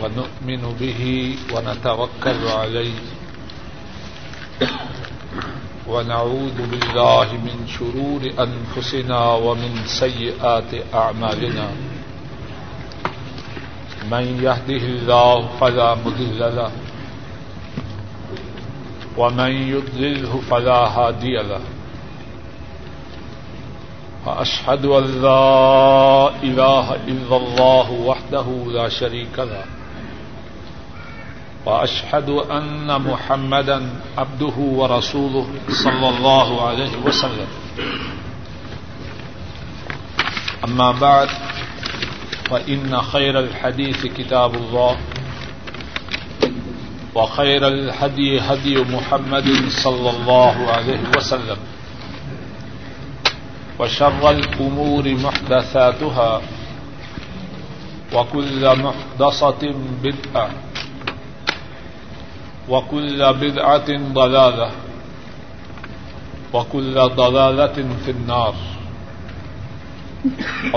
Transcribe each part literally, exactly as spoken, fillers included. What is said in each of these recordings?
ونؤمن به ونتوكل عليه ونعوذ بالله من شرور أنفسنا ومن سيئات أعمالنا من يهده الله فلا مضل له ومن يضلله فلا هادي له وأشهد أن لا إله إلا الله وحده لا شريك له وأشهد أن محمدا عبده ورسوله صلى الله عليه وسلم أما بعد فإن خير الحديث كتاب الله وخير الهدي هدي محمد صلى الله عليه وسلم وشر الأمور محدثاتها وكل محدثة بدعة وكل بدعة ضلالة وكل ضلالة في النار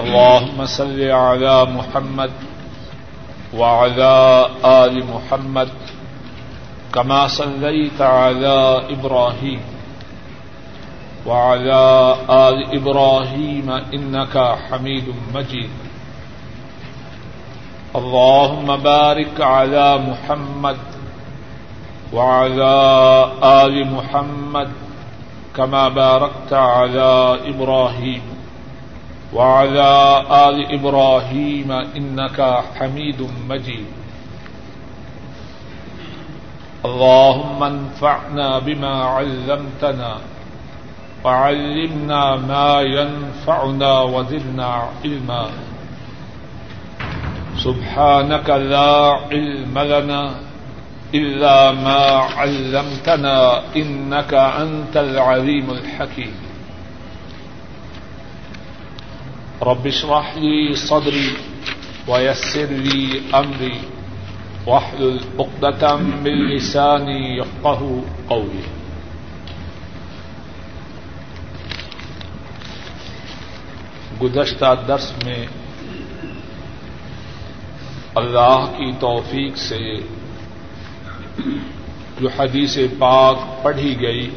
اللهم صل على محمد وعلى آل محمد كما صليت على إبراهيم وعلى آل إبراهيم إنك حميد مجيد اللهم بارك على محمد وعلى آل محمد كما باركت على إبراهيم وعلى آل إبراهيم إنك حميد مجيد اللهم انفعنا بما علمتنا وعلمنا ما ينفعنا وزدنا علما سبحانك لا علم لنا إلا ما علمتنا إنك أنت العليم الحكيم رب اشرح لي صدري ويسر لي أمري واحلل عقدة من لساني يفقهوا قولي. گزشتہ درس میں اللہ کی توفیق سے جو حدیث پاک پڑھی گئی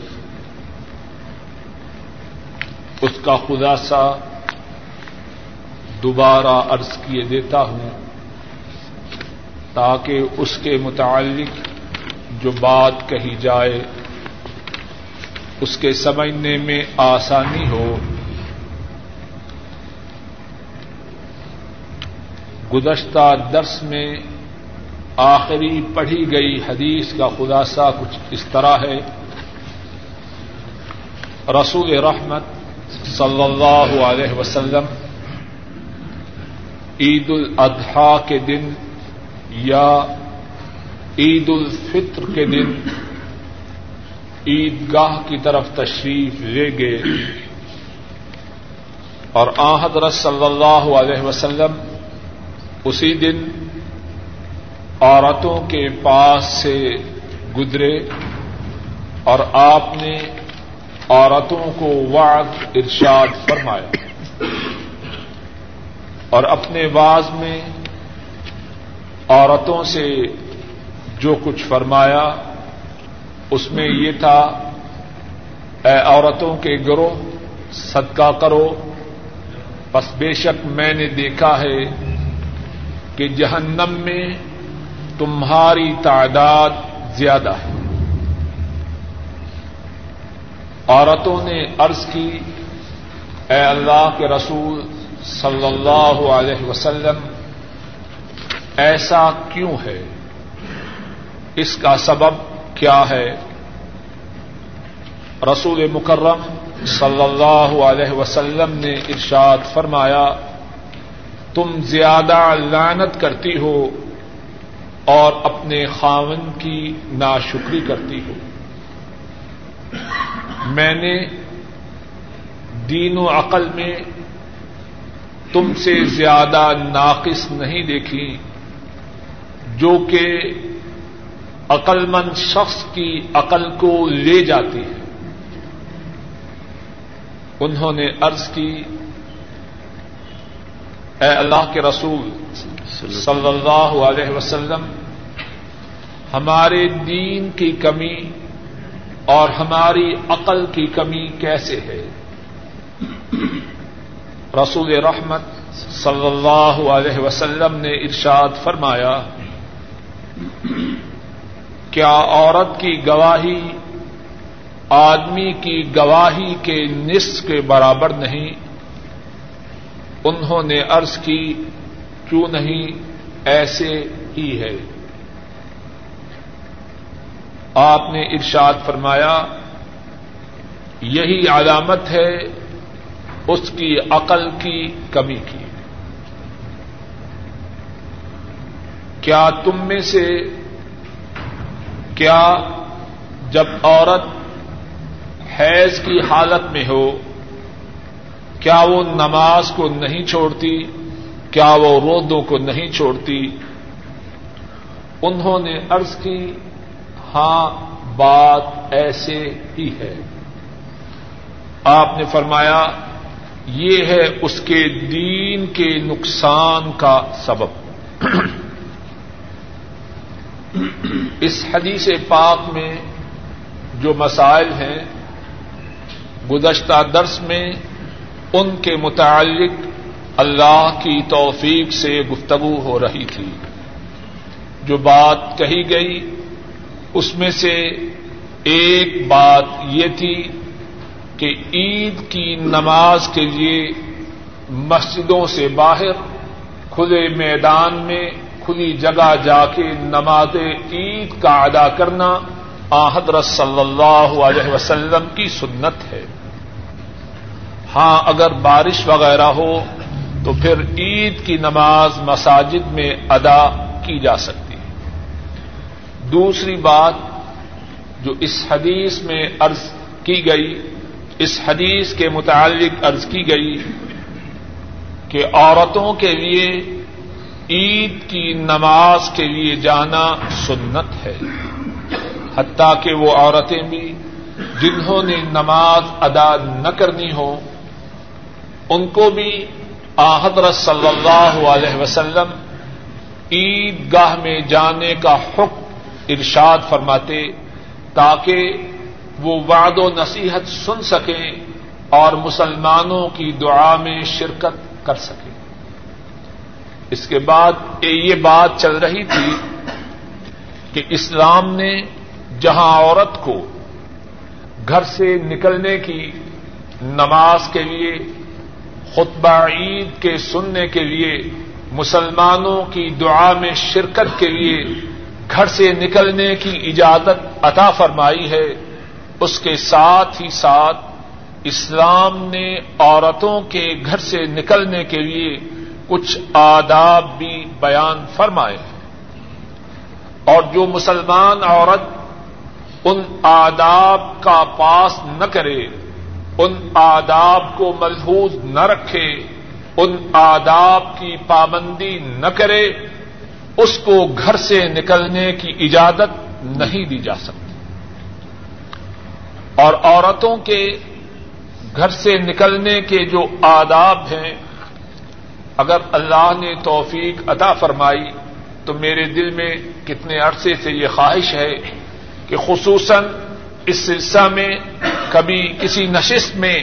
اس کا خلاصہ دوبارہ عرض کیے دیتا ہوں تاکہ اس کے متعلق جو بات کہی جائے اس کے سمجھنے میں آسانی ہو. گزشتہ درس میں آخری پڑھی گئی حدیث کا خلاصہ کچھ اس طرح ہے. رسول رحمت صلی اللہ علیہ وسلم عید الاضحیٰ کے دن یا عید الفطر کے دن عید گاہ کی طرف تشریف لے گئے اور آن حضرت صلی اللہ علیہ وسلم اسی دن عورتوں کے پاس سے گزرے اور آپ نے عورتوں کو وعظ ارشاد فرمایا اور اپنے وعظ میں عورتوں سے جو کچھ فرمایا اس میں یہ تھا: اے عورتوں کے گروہ صدقہ کرو، پس بے شک میں نے دیکھا ہے کہ جہنم میں تمہاری تعداد زیادہ ہے. عورتوں نے عرض کی: اے اللہ کے رسول صلی اللہ علیہ وسلم، ایسا کیوں ہے؟ اس کا سبب کیا ہے؟ رسول مکرم صلی اللہ علیہ وسلم نے ارشاد فرمایا: تم زیادہ لعنت کرتی ہو اور اپنے خاوند کی ناشکری کرتی ہو. میں نے دین و عقل میں تم سے زیادہ ناقص نہیں دیکھی جو کہ عقل مند شخص کی عقل کو لے جاتی ہے. انہوں نے عرض کی: اے اللہ کے رسول صلی اللہ علیہ وسلم، ہمارے دین کی کمی اور ہماری عقل کی کمی کیسے ہے؟ رسول رحمت صلی اللہ علیہ وسلم نے ارشاد فرمایا، کیا عورت کی گواہی آدمی کی گواہی کے نصف کے برابر نہیں؟ انہوں نے عرض کی، کیوں نہیں، ایسے ہی ہے۔ آپ نے ارشاد فرمایا، یہی علامت ہے اس کی عقل کی کمی کی۔ کیا تم میں سے کیا جب عورت حیض کی حالت میں ہو کیا وہ نماز کو نہیں چھوڑتی؟ کیا وہ روزوں کو نہیں چھوڑتی؟ انہوں نے عرض کی، ہاں بات ایسے ہی ہے۔ آپ نے فرمایا، یہ ہے اس کے دین کے نقصان کا سبب۔ اس حدیث پاک میں جو مسائل ہیں گزشتہ درس میں ان کے متعلق اللہ کی توفیق سے گفتگو ہو رہی تھی۔ جو بات کہی گئی اس میں سے ایک بات یہ تھی کہ عید کی نماز کے لیے مسجدوں سے باہر کھلے میدان میں کھلی جگہ جا کے نماز عید کا ادا کرنا حضرت صلی اللہ علیہ وسلم کی سنت ہے۔ ہاں اگر بارش وغیرہ ہو تو پھر عید کی نماز مساجد میں ادا کی جا سکتی ہے۔ دوسری بات جو اس حدیث میں عرض کی گئی، اس حدیث کے متعلق عرض کی گئی کہ عورتوں کے لیے عید کی نماز کے لیے جانا سنت ہے، حتیٰ کہ وہ عورتیں بھی جنہوں نے نماز ادا نہ کرنی ہو ان کو بھی حضرت صلی اللہ علیہ وسلم عید گاہ میں جانے کا حکم ارشاد فرماتے تاکہ وہ وعد و نصیحت سن سکیں اور مسلمانوں کی دعا میں شرکت کر سکیں۔ اس کے بعد یہ بات چل رہی تھی کہ اسلام نے جہاں عورت کو گھر سے نکلنے کی نماز کے لیے، خطبہ عید کے سننے کے لیے، مسلمانوں کی دعا میں شرکت کے لیے گھر سے نکلنے کی اجازت عطا فرمائی ہے، اس کے ساتھ ہی ساتھ اسلام نے عورتوں کے گھر سے نکلنے کے لیے کچھ آداب بھی بیان فرمائے ہیں، اور جو مسلمان عورت ان آداب کا پاس نہ کرے، ان آداب کو ملحوظ نہ رکھے، ان آداب کی پابندی نہ کرے، اس کو گھر سے نکلنے کی اجازت نہیں دی جا سکتی۔ اور عورتوں کے گھر سے نکلنے کے جو آداب ہیں، اگر اللہ نے توفیق عطا فرمائی تو میرے دل میں کتنے عرصے سے یہ خواہش ہے کہ خصوصاً اس سلسلہ میں کبھی کسی نشست میں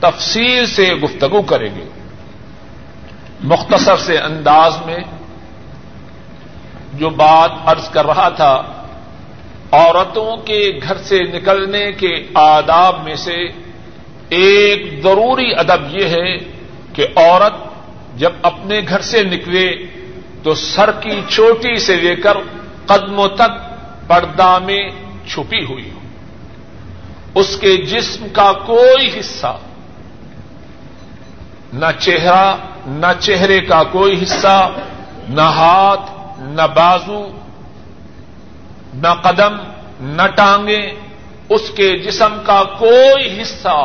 تفصیل سے گفتگو کریں گے۔ مختصر سے انداز میں جو بات عرض کر رہا تھا، عورتوں کے گھر سے نکلنے کے آداب میں سے ایک ضروری ادب یہ ہے کہ عورت جب اپنے گھر سے نکلے تو سر کی چوٹی سے لے کر قدموں تک پردہ میں چھپی ہوئی ہو، اس کے جسم کا کوئی حصہ، نہ چہرہ، نہ چہرے کا کوئی حصہ، نہ ہاتھ، نہ بازو، نہ قدم، نہ ٹانگیں، اس کے جسم کا کوئی حصہ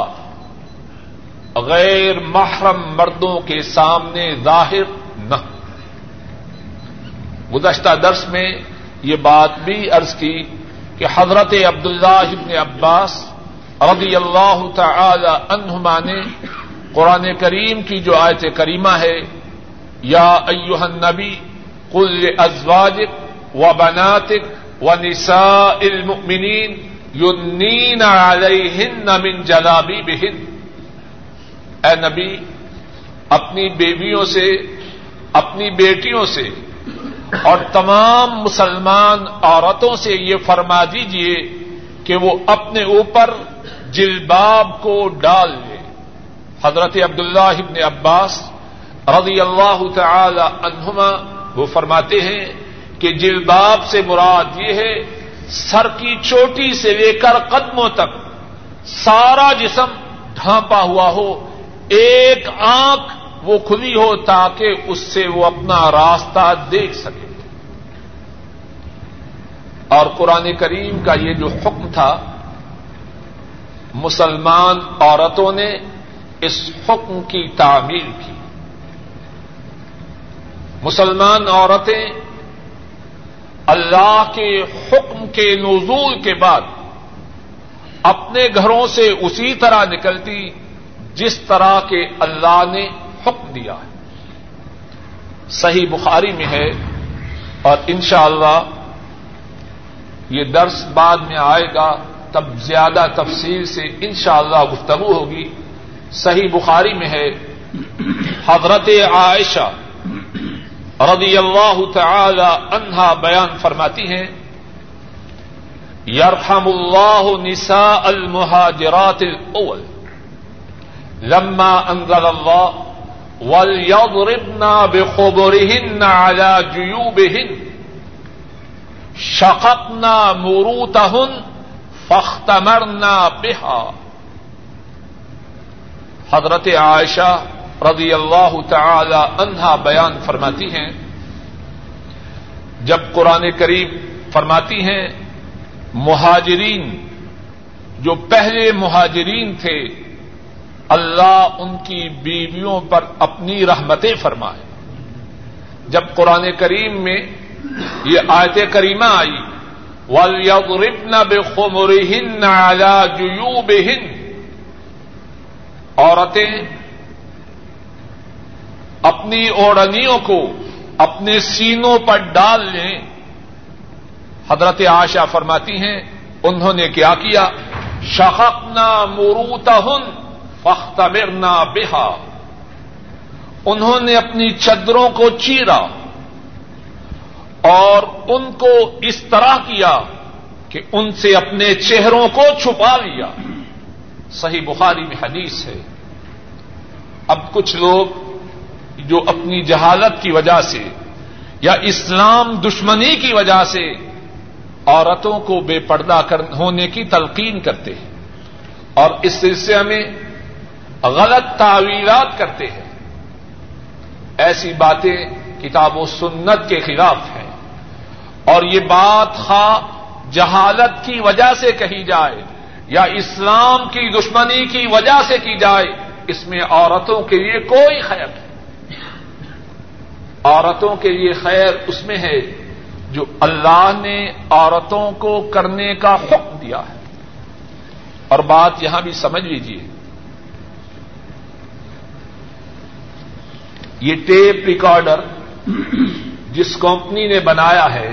غیر محرم مردوں کے سامنے ظاہر نہ۔ گزشتہ درس میں یہ بات بھی عرض کی کہ حضرت عبداللہ ابن عباس رضی اللہ تعالی عنہما نے قرآن کریم کی جو آیت کریمہ ہے یا ایہا النبی قل لازواجک و بناتک و نساء المؤمنین یدنین علیہن من جلابیبہن. اے نبی اپنی بیویوں سے, اپنی بیٹیوں سے اور تمام مسلمان عورتوں سے یہ فرما دیجئے کہ وہ اپنے اوپر جلباب کو ڈال لیں. حضرت عبداللہ ابن عباس رضی اللہ تعالی عنہما وہ فرماتے ہیں کہ جلباب سے مراد یہ ہے سر کی چوٹی سے لے کر قدموں تک سارا جسم ڈھانپا ہوا ہو, ایک آنکھ وہ کھلی ہو تاکہ اس سے وہ اپنا راستہ دیکھ سکے. اور قرآن کریم کا یہ جو حکم تھا مسلمان عورتوں نے اس حکم کی تعمیل کی. مسلمان عورتیں اللہ کے حکم کے نزول کے بعد اپنے گھروں سے اسی طرح نکلتی جس طرح کے اللہ نے حکم دیا ہے. صحیح بخاری میں ہے اور انشاءاللہ یہ درس بعد میں آئے گا تب زیادہ تفصیل سے انشاءاللہ گفتگو ہوگی. صحیح بخاری میں ہے حضرت عائشہ رضی اللہ تعالی عنہا بیان فرماتی ہیں یرحم اللہ نساء المہاجرات الاول لما انزل اللہ وَلْيَضْرِبْنَ بِخُبُرِهِنَّ عَلَى جُيُوبِهِنَّ شَقَقْنَا مُرُوتَهُنَّ فَاخْتَمَرْنَا بِهَا. حضرت عائشہ رضی اللہ تعالی عنہا بیان فرماتی ہیں جب قرآن کریم فرماتی ہیں مہاجرین جو پہلے مہاجرین تھے اللہ ان کی بیویوں پر اپنی رحمتیں فرمائے. جب قرآن کریم میں یہ آیت کریمہ آئی وَلْيَضْرِبْنَ بِخُمُرِهِنَّ عَلَى جُيُوبِهِنَّ, عورتیں اپنی اوڑھنیوں کو اپنے سینوں پر ڈال لیں. حضرت عائشہ فرماتی ہیں انہوں نے کیا کیا شَقَقْنَا مُرُوتَهُنَّ فاختمرنا بها, انہوں نے اپنی چادروں کو چیرا اور ان کو اس طرح کیا کہ ان سے اپنے چہروں کو چھپا لیا. صحیح بخاری میں حدیث ہے. اب کچھ لوگ جو اپنی جہالت کی وجہ سے یا اسلام دشمنی کی وجہ سے عورتوں کو بے پردہ ہونے کی تلقین کرتے ہیں اور اس سلسلے میں غلط تعویلات کرتے ہیں. ایسی باتیں کتاب و سنت کے خلاف ہیں اور یہ بات خواہ جہالت کی وجہ سے کہی جائے یا اسلام کی دشمنی کی وجہ سے کی جائے اس میں عورتوں کے لیے کوئی خیر نہیں. عورتوں کے لیے خیر اس میں ہے جو اللہ نے عورتوں کو کرنے کا حکم دیا ہے. اور بات یہاں بھی سمجھ لیجیے, یہ ٹیپ ریکارڈر جس کمپنی نے بنایا ہے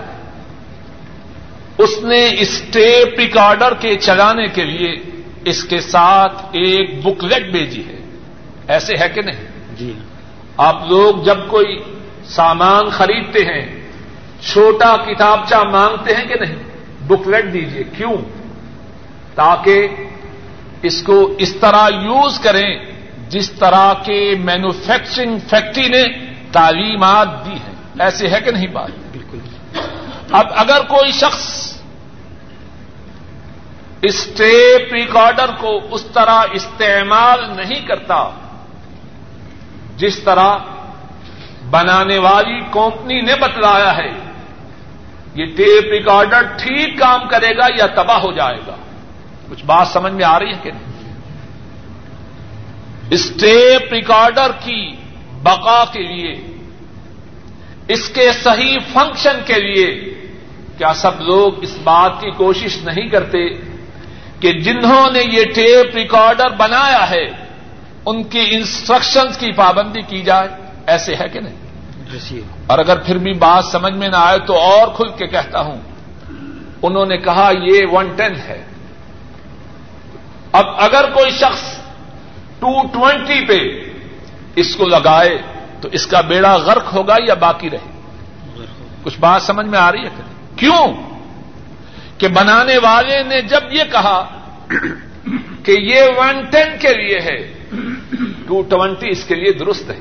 اس نے اس ٹیپ ریکارڈر کے چلانے کے لیے اس کے ساتھ ایک بکلیٹ بھیجی ہے. ایسے ہے کہ نہیں جی؟ آپ لوگ جب کوئی سامان خریدتے ہیں چھوٹا کتابچہ مانگتے ہیں کہ نہیں؟ بکلیٹ دیجیے. کیوں؟ تاکہ اس کو اس طرح یوز کریں جس طرح کے مینوفیکچرنگ فیکٹری نے تعلیمات دی ہیں. ایسے ہے کہ نہیں بات؟ بالکل. اب اگر کوئی شخص اس ٹیپ ریکارڈر کو اس طرح استعمال نہیں کرتا جس طرح بنانے والی کمپنی نے بتلایا ہے, یہ ٹیپ ریکارڈر ٹھیک کام کرے گا یا تباہ ہو جائے گا. کچھ بات سمجھ میں آ رہی ہے کہ نہیں؟ اس ٹیپ ریکارڈر کی بقا کے لیے, اس کے صحیح فنکشن کے لیے کیا سب لوگ اس بات کی کوشش نہیں کرتے کہ جنہوں نے یہ ٹیپ ریکارڈر بنایا ہے ان کی انسٹرکشنز کی پابندی کی جائے؟ ایسے ہے کہ نہیں؟ رسید. اور اگر پھر بھی بات سمجھ میں نہ آئے تو اور کھل کے کہتا ہوں, انہوں نے کہا یہ ون ٹین ہے. اب اگر کوئی شخص ٹو ٹوینٹی پہ اس کو لگائے تو اس کا بیڑا غرق ہوگا یا باقی رہے؟ کچھ بات سمجھ میں آ رہی ہے؟ کیوں کہ بنانے والے نے جب یہ کہا کہ یہ ون ٹین کے لیے ہے, ٹو ٹوینٹی اس کے لیے درست ہے.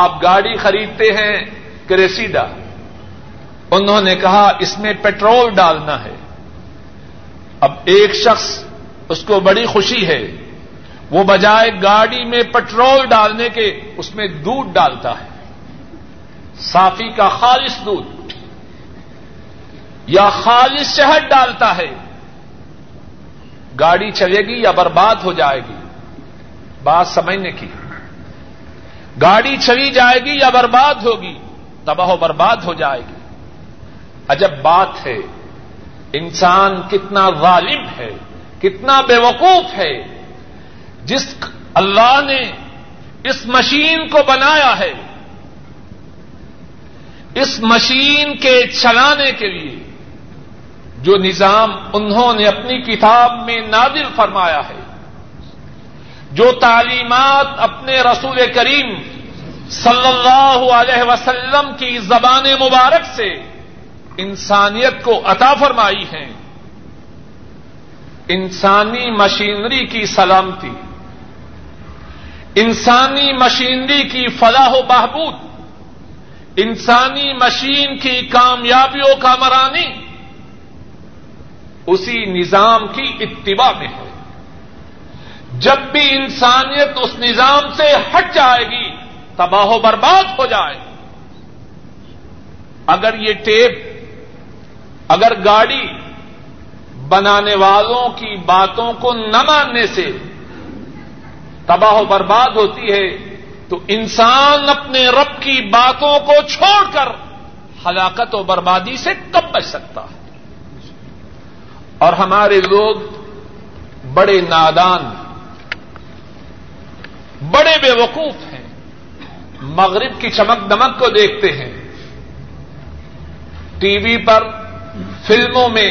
آپ گاڑی خریدتے ہیں کریسیڈا, انہوں نے کہا اس میں پیٹرول ڈالنا ہے. اب ایک شخص اس کو بڑی خوشی ہے, وہ بجائے گاڑی میں پیٹرول ڈالنے کے اس میں دودھ ڈالتا ہے, صافی کا خالص دودھ یا خالص شہد ڈالتا ہے. گاڑی چلے گی یا برباد ہو جائے گی؟ بات سمجھنے کی. گاڑی چلی جائے گی یا برباد ہوگی؟ تباہ و برباد ہو جائے گی. عجب بات ہے, انسان کتنا غالب ہے, کتنا بے وقوف ہے. جس اللہ نے اس مشین کو بنایا ہے, اس مشین کے چلانے کے لیے جو نظام انہوں نے اپنی کتاب میں نازل فرمایا ہے, جو تعلیمات اپنے رسول کریم صلی اللہ علیہ وسلم کی زبان مبارک سے انسانیت کو عطا فرمائی ہیں, انسانی مشینری کی سلامتی, انسانی مشینری کی فلاح و بہبود, انسانی مشین کی کامیابیوں کا مرانی اسی نظام کی اتباع میں ہے. جب بھی انسانیت اس نظام سے ہٹ جائے گی تباہ و برباد ہو جائے گی. اگر یہ ٹیپ, اگر گاڑی بنانے والوں کی باتوں کو نہ ماننے سے تباہ و برباد ہوتی ہے تو انسان اپنے رب کی باتوں کو چھوڑ کر ہلاکت و بربادی سے کب بچ سکتا ہے؟ اور ہمارے لوگ بڑے نادان, بڑے بے وقوف ہیں. مغرب کی چمک دمک کو دیکھتے ہیں, ٹی وی پر, فلموں میں,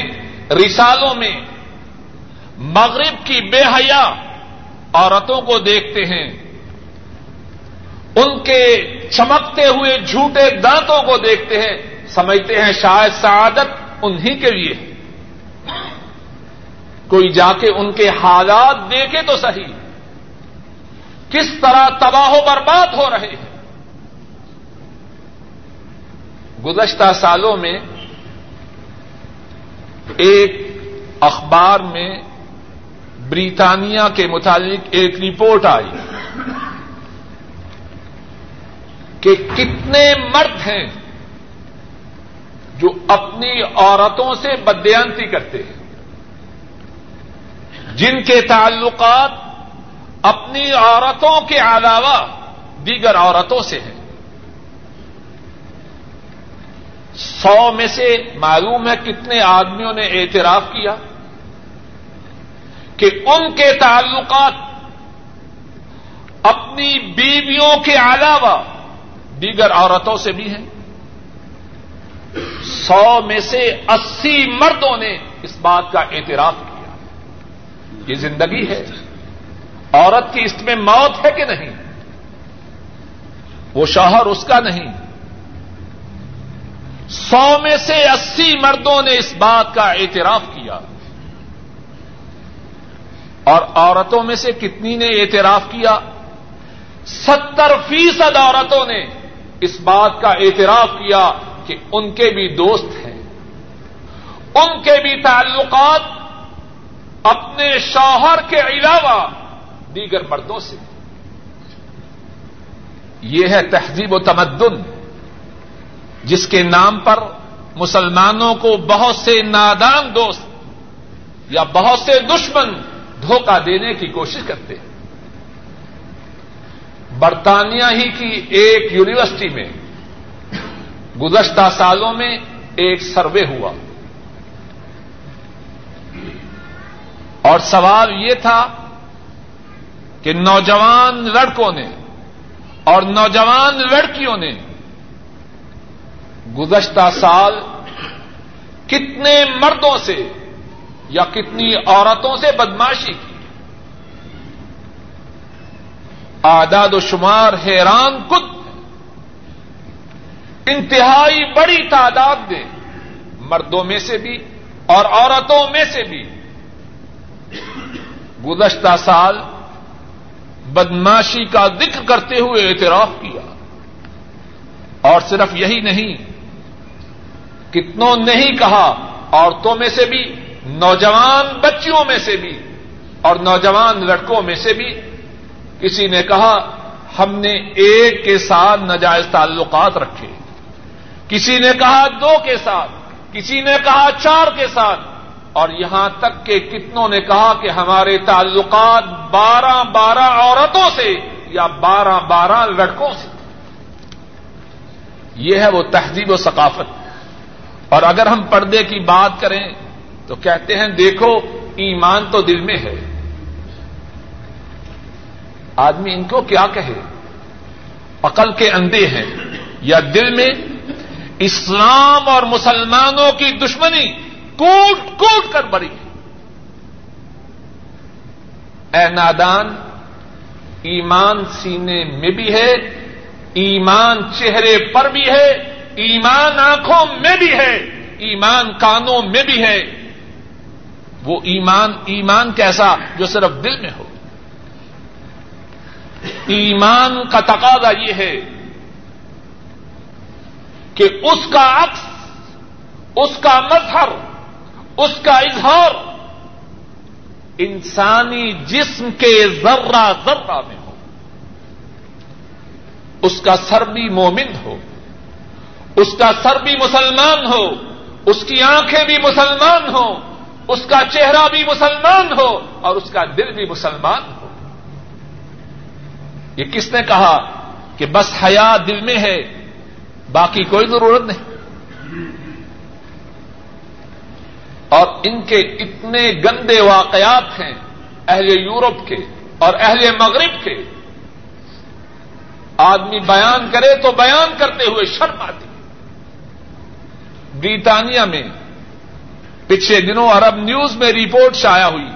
رسالوں میں مغرب کی بے حیا عورتوں کو دیکھتے ہیں, ان کے چمکتے ہوئے جھوٹے دانتوں کو دیکھتے ہیں, سمجھتے ہیں شاید سعادت انہی کے لیے. کوئی جا کے ان کے حالات دیکھے تو صحیح, کس طرح تباہ و برباد ہو رہے ہیں. گزشتہ سالوں میں ایک اخبار میں بریتانیہ کے متعلق ایک رپورٹ آئی کہ کتنے مرد ہیں جو اپنی عورتوں سے بددیانتی کرتے ہیں, جن کے تعلقات اپنی عورتوں کے علاوہ دیگر عورتوں سے ہیں. سو میں سے معلوم ہے کتنے آدمیوں نے اعتراف کیا کہ ان کے تعلقات اپنی بیویوں کے علاوہ دیگر عورتوں سے بھی ہیں. سو میں سے اسی مردوں نے اس بات کا اعتراف کیا. یہ زندگی ہے, عورت کی اس میں موت ہے کہ نہیں؟ وہ شوہر اس کا نہیں. سو میں سے اسی مردوں نے اس بات کا اعتراف کیا, اور عورتوں میں سے کتنی نے اعتراف کیا؟ ستر فیصد عورتوں نے اس بات کا اعتراف کیا کہ ان کے بھی دوست ہیں, ان کے بھی تعلقات اپنے شوہر کے علاوہ دیگر مردوں سے. یہ ہے تہذیب و تمدن جس کے نام پر مسلمانوں کو بہت سے نادان دوست یا بہت سے دشمن دھوکہ دینے کی کوشش کرتے ہیں. برطانیہ ہی کی ایک یونیورسٹی میں گزشتہ سالوں میں ایک سروے ہوا, اور سوال یہ تھا کہ نوجوان لڑکوں نے اور نوجوان لڑکیوں نے گزشتہ سال کتنے مردوں سے یا کتنی عورتوں سے بدمعاشی کی. اعداد و شمار حیران کن، انتہائی بڑی تعداد میں مردوں میں سے بھی اور عورتوں میں سے بھی گزشتہ سال بدمعاشی کا ذکر کرتے ہوئے اعتراف کیا. اور صرف یہی نہیں، کتنوں نے ہی کہا عورتوں میں سے بھی، نوجوان بچیوں میں سے بھی اور نوجوان لڑکوں میں سے بھی. کسی نے کہا ہم نے ایک کے ساتھ ناجائز تعلقات رکھے، کسی نے کہا دو کے ساتھ، کسی نے کہا چار کے ساتھ، اور یہاں تک کہ کتنوں نے کہا کہ ہمارے تعلقات بارہ بارہ عورتوں سے یا بارہ بارہ لڑکوں سے. یہ ہے وہ تہذیب و ثقافت. اور اگر ہم پردے کی بات کریں تو کہتے ہیں دیکھو ایمان تو دل میں ہے. آدمی ان کو کیا کہے؟ عقل کے اندھے ہیں یا دل میں اسلام اور مسلمانوں کی دشمنی کوٹ کوٹ کر بڑی. اے نادان، ایمان سینے میں بھی ہے، ایمان چہرے پر بھی ہے، ایمان آنکھوں میں بھی ہے، ایمان کانوں میں بھی ہے. وہ ایمان ایمان کیسا جو صرف دل میں ہو؟ ایمان کا تقاضا یہ ہے کہ اس کا عکس، اس کا مظہر، اس کا اظہار انسانی جسم کے ذرہ ذرہ میں ہو. اس کا سر بھی مومن ہو، اس کا سر بھی مسلمان ہو، اس کی آنکھیں بھی مسلمان ہوں، اس کا چہرہ بھی مسلمان ہو اور اس کا دل بھی مسلمان ہو. یہ کس نے کہا کہ بس حیا دل میں ہے، باقی کوئی ضرورت نہیں؟ اور ان کے اتنے گندے واقعات ہیں اہل یورپ کے اور اہل مغرب کے، آدمی بیان کرے تو بیان کرتے ہوئے شرم آتی. بریٹانیہ میں پچھلے دنوں عرب نیوز میں رپورٹ شائع ہوئی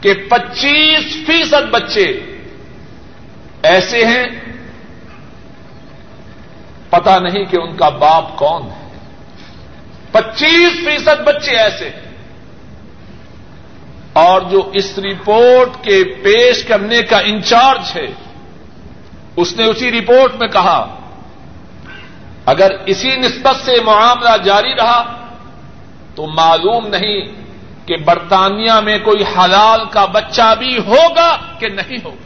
کہ پچیس فیصد بچے ایسے ہیں پتہ نہیں کہ ان کا باپ کون ہے. پچیس فیصد بچے ایسے ہیں. اور جو اس رپورٹ کے پیش کرنے کا انچارج ہے اس نے اسی رپورٹ میں کہا اگر اسی نسبت سے معاملہ جاری رہا تو معلوم نہیں کہ برطانیہ میں کوئی حلال کا بچہ بھی ہوگا کہ نہیں ہوگا.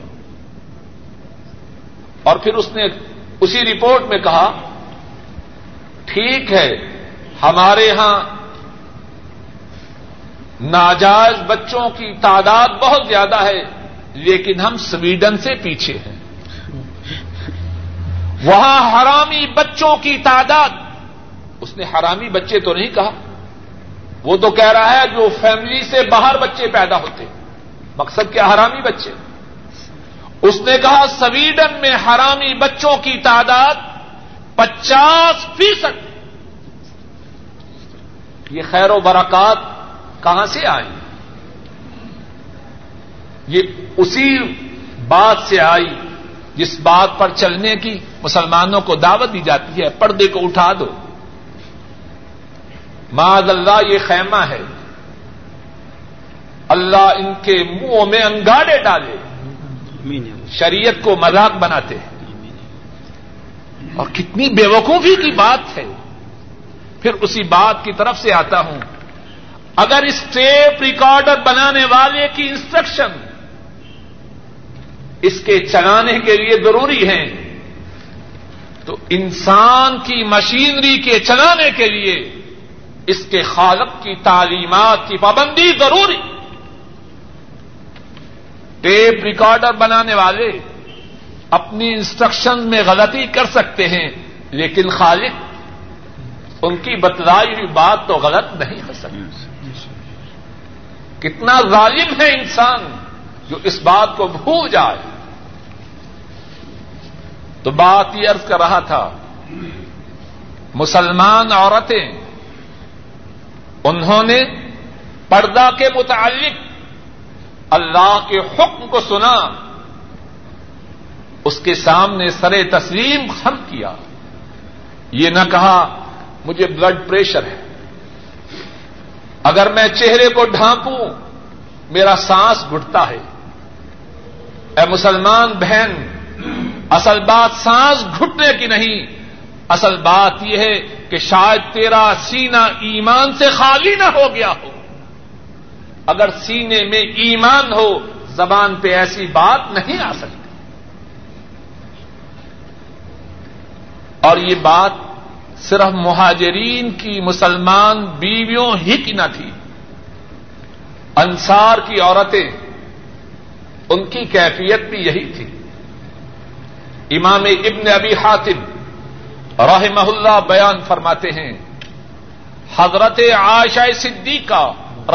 اور پھر اس نے اسی رپورٹ میں کہا ٹھیک ہے ہمارے ہاں ناجائز بچوں کی تعداد بہت زیادہ ہے لیکن ہم سویڈن سے پیچھے ہیں. وہاں حرامی بچوں کی تعداد، اس نے حرامی بچے تو نہیں کہا، وہ تو کہہ رہا ہے جو فیملی سے باہر بچے پیدا ہوتے، مقصد کیا حرامی بچے؟ اس نے کہا سویڈن میں حرامی بچوں کی تعداد پچاس فیصد. یہ خیر و برکات کہاں سے آئی؟ یہ اسی بات سے آئی جس بات پر چلنے کی مسلمانوں کو دعوت دی جاتی ہے. پردے کو اٹھا دو، معاذ اللہ یہ خیمہ ہے، اللہ ان کے منہوں میں انگارے ڈالے. شریعت کو مذاق بناتے ہیں اور کتنی بے وقوفی کی بات ہے. پھر اسی بات کی طرف سے آتا ہوں، اگر اس ٹیپ ریکارڈر بنانے والے کی انسٹرکشن اس کے چلانے کے لیے ضروری ہیں تو انسان کی مشینری کے چلانے کے لیے اس کے خالق کی تعلیمات کی پابندی ضروری. ٹیپ ریکارڈر بنانے والے اپنی انسٹرکشن میں غلطی کر سکتے ہیں لیکن خالق ان کی بتلائی ہوئی بات تو غلط نہیں کر سکتے. کتنا ظالم ہے انسان جو اس بات کو بھول جائے. تو بات یہ عرض کر رہا تھا، مسلمان عورتیں انہوں نے پردہ کے متعلق اللہ کے حکم کو سنا، اس کے سامنے سر تسلیم خم کیا، یہ نہ کہا مجھے بلڈ پریشر ہے، اگر میں چہرے کو ڈھانپوں میرا سانس گھٹتا ہے۔ اے مسلمان بہن، اصل بات سانس گھٹنے کی نہیں، اصل بات یہ ہے کہ شاید تیرا سینہ ایمان سے خالی نہ ہو گیا ہو، اگر سینے میں ایمان ہو زبان پہ ایسی بات نہیں آ سکتی۔ اور یہ بات صرف مہاجرین کی مسلمان بیویوں ہی کی نہ تھی، انصار کی عورتیں ان کی کیفیت بھی یہی تھی۔ امام ابن ابی حاتم رحمہ اللہ بیان فرماتے ہیں، حضرت عائشہ صدیقہ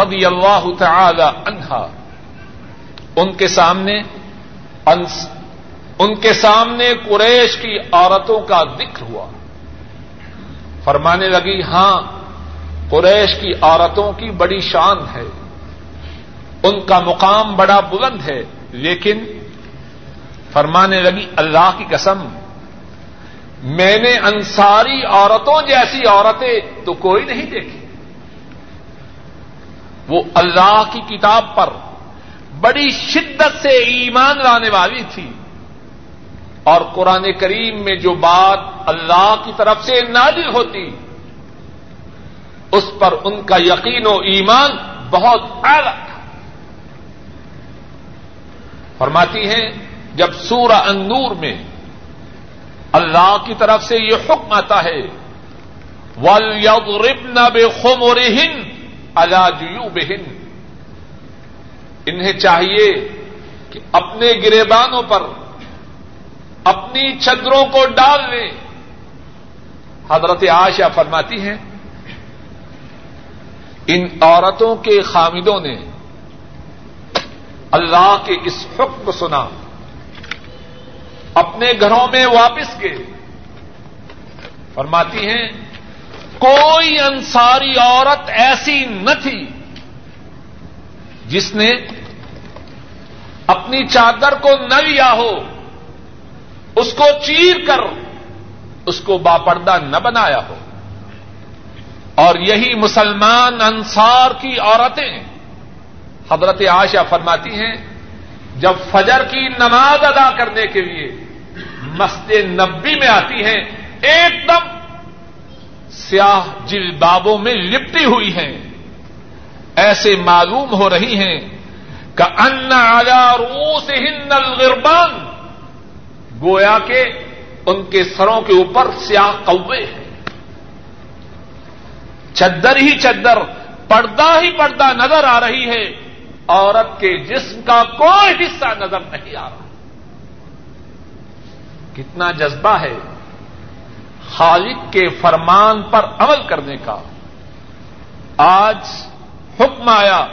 رضی اللہ تعالی عنہا ان کے سامنے انص... ان کے سامنے قریش کی عورتوں کا ذکر ہوا، فرمانے لگی ہاں قریش کی عورتوں کی بڑی شان ہے، ان کا مقام بڑا بلند ہے، لیکن فرمانے لگی اللہ کی قسم میں نے انصاری عورتوں جیسی عورتیں تو کوئی نہیں دیکھی، وہ اللہ کی کتاب پر بڑی شدت سے ایمان لانے والی تھی، اور قرآن کریم میں جو بات اللہ کی طرف سے نازل ہوتی اس پر ان کا یقین و ایمان بہت اعلیٰ تھا۔ فرماتی ہیں جب سورہ النور میں اللہ کی طرف سے یہ حکم آتا ہے وَلْيَضْرِبْنَ بِخُمُرِهِنْ عَلَى جُيُوبِهِنْ، انہیں چاہیے کہ اپنے گریبانوں پر اپنی چادروں کو ڈال لیں۔ حضرت عائشہ فرماتی ہیں ان عورتوں کے خامدوں نے اللہ کے اس حکم کو سنا، اپنے گھروں میں واپس گئے۔ فرماتی ہیں کوئی انصاری عورت ایسی نہ تھی جس نے اپنی چادر کو نہ لیا ہو، اس کو چیر کر اس کو باپردہ نہ بنایا ہو، اور یہی مسلمان انصار کی عورتیں۔ حضرت عائشہ فرماتی ہیں جب فجر کی نماز ادا کرنے کے لیے مسجد نبوی میں آتی ہیں ایک دم سیاہ جلبابوں میں لپٹی ہوئی ہیں، ایسے معلوم ہو رہی ہیں کأن علی رؤوسہن الغربان، گویا کہ ان کے سروں کے اوپر سیاہ قوے ہیں، چادر ہی چادر، پردہ ہی پردہ نظر آ رہی ہے، عورت کے جسم کا کوئی حصہ نظر نہیں آ رہا۔ کتنا جذبہ ہے خالق کے فرمان پر عمل کرنے کا۔ آج حکم آیا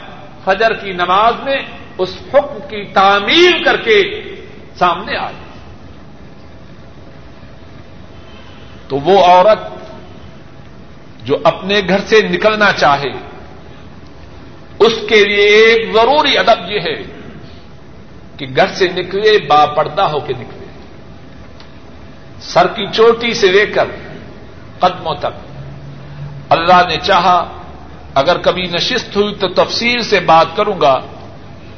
فجر کی نماز میں، اس حکم کی تعمیل کر کے سامنے آئی تو وہ عورت جو اپنے گھر سے نکلنا چاہے اس کے لیے ایک ضروری ادب یہ ہے کہ گھر سے نکلے با پردہ ہو کے نکلے، سر کی چوٹی سے لے کر قدموں تک۔ اللہ نے چاہا اگر کبھی نشست ہوئی تو تفصیل سے بات کروں گا،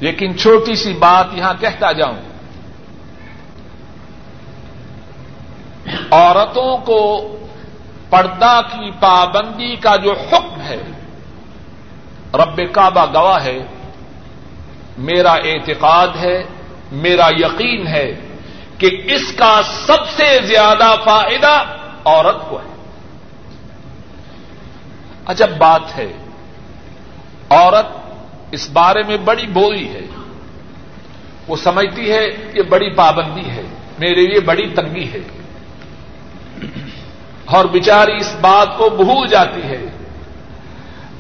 لیکن چھوٹی سی بات یہاں کہتا جاؤں، عورتوں کو پردہ کی پابندی کا جو حکم ہے رب کعبہ گواہ ہے، میرا اعتقاد ہے، میرا یقین ہے کہ اس کا سب سے زیادہ فائدہ عورت کو ہے۔ عجب بات ہے، عورت اس بارے میں بڑی بولی ہے، وہ سمجھتی ہے یہ بڑی پابندی ہے، میرے لیے بڑی تنگی ہے، اور بیچاری اس بات کو بھول جاتی ہے۔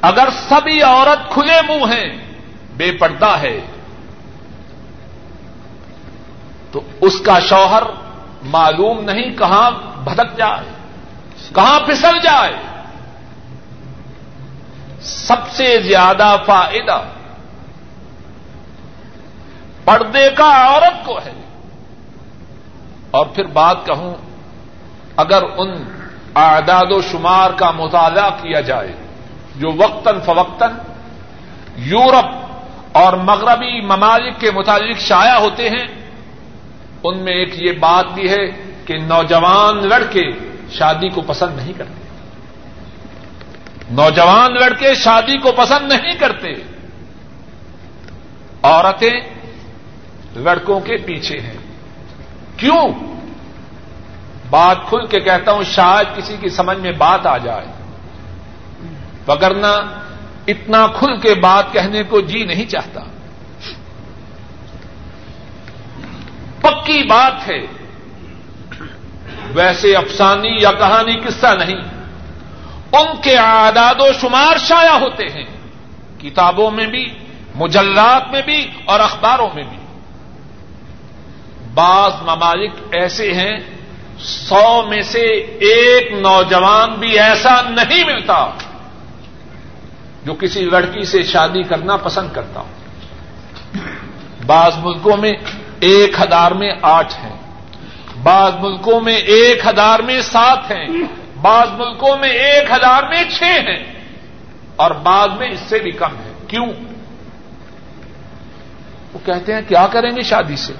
اگر سبھی عورت کھلے منہ ہیں، بے پردہ ہے، تو اس کا شوہر معلوم نہیں کہاں بھٹک جائے، کہاں پھسل جائے۔ سب سے زیادہ فائدہ پردے کا عورت کو ہے۔ اور پھر بات کہوں، اگر ان اعداد و شمار کا مطالعہ کیا جائے جو وقتاً فوقتاً یورپ اور مغربی ممالک کے متعلق شائع ہوتے ہیں، ان میں ایک یہ بات بھی ہے کہ نوجوان لڑکے شادی کو پسند نہیں کرتے، نوجوان لڑکے شادی کو پسند نہیں کرتے، عورتیں لڑکوں کے پیچھے ہیں۔ کیوں؟ بات کھل کے کہتا ہوں، شاید کسی کی سمجھ میں بات آ جائے، وگرنہ اتنا کھل کے بات کہنے کو جی نہیں چاہتا۔ پکی بات ہے، ویسے افسانی یا کہانی قصہ نہیں، ان کے اعداد و شمار شائع ہوتے ہیں کتابوں میں بھی، مجلات میں بھی اور اخباروں میں بھی۔ بعض ممالک ایسے ہیں سو میں سے ایک نوجوان بھی ایسا نہیں ملتا جو کسی لڑکی سے شادی کرنا پسند کرتا ہو۔ بعض ملکوں میں ایک ہزار میں آٹھ ہیں، بعض ملکوں میں ایک ہزار میں سات ہیں، بعض ملکوں میں ایک ہزار میں چھ ہیں، اور بعض میں اس سے بھی کم ہیں۔ کیوں؟ وہ کہتے ہیں کیا کریں گے شادی سے،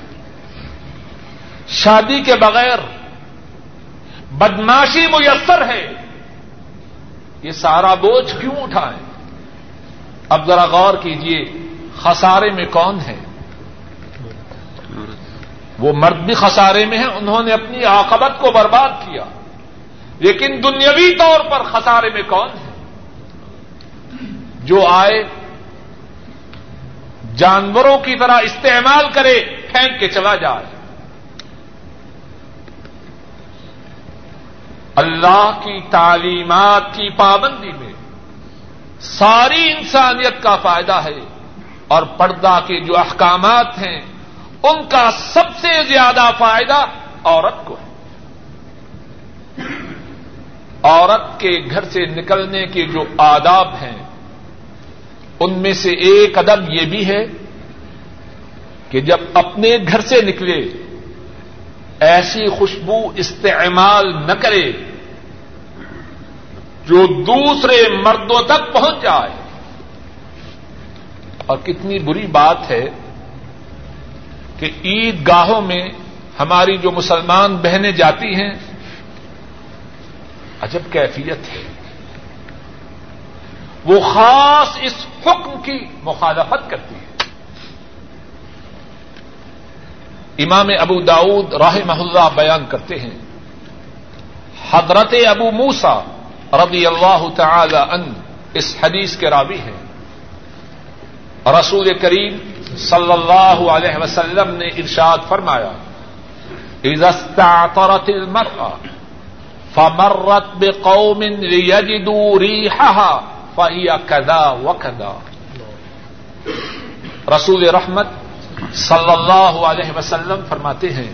شادی کے بغیر بدمعاشی میسر ہے، یہ سارا بوجھ کیوں اٹھائیں؟ اب ذرا غور کیجئے، خسارے میں کون ہے؟ وہ مرد بھی خسارے میں ہیں، انہوں نے اپنی عاقبت کو برباد کیا، لیکن دنیاوی طور پر خسارے میں کون ہے؟ جو آئے جانوروں کی طرح استعمال کرے، پھینک کے چلا جائے۔ اللہ کی تعلیمات کی پابندی میں ساری انسانیت کا فائدہ ہے، اور پردہ کے جو احکامات ہیں ان کا سب سے زیادہ فائدہ عورت کو ہے۔ عورت کے گھر سے نکلنے کے جو آداب ہیں، ان میں سے ایک ادب یہ بھی ہے کہ جب اپنے گھر سے نکلے ایسی خوشبو استعمال نہ کرے جو دوسرے مردوں تک پہنچ جائے۔ اور کتنی بری بات ہے کہ عید گاہوں میں ہماری جو مسلمان بہنیں جاتی ہیں، عجب کیفیت ہے، وہ خاص اس حکم کی مخالفت کرتی ہیں۔ امام ابو داؤد رحمہ اللہ بیان کرتے ہیں، حضرت ابو موسیٰ رضی اللہ تعالی عنہ اس حدیث کے راوی ہیں، رسول کریم صلی اللہ علیہ وسلم نے ارشاد فرمایا، اذا استعطرت المرأة فمرت بقوم لیجدوا ریحها فہی کذا وکذا۔ رسول رحمت صلی اللہ علیہ وسلم فرماتے ہیں،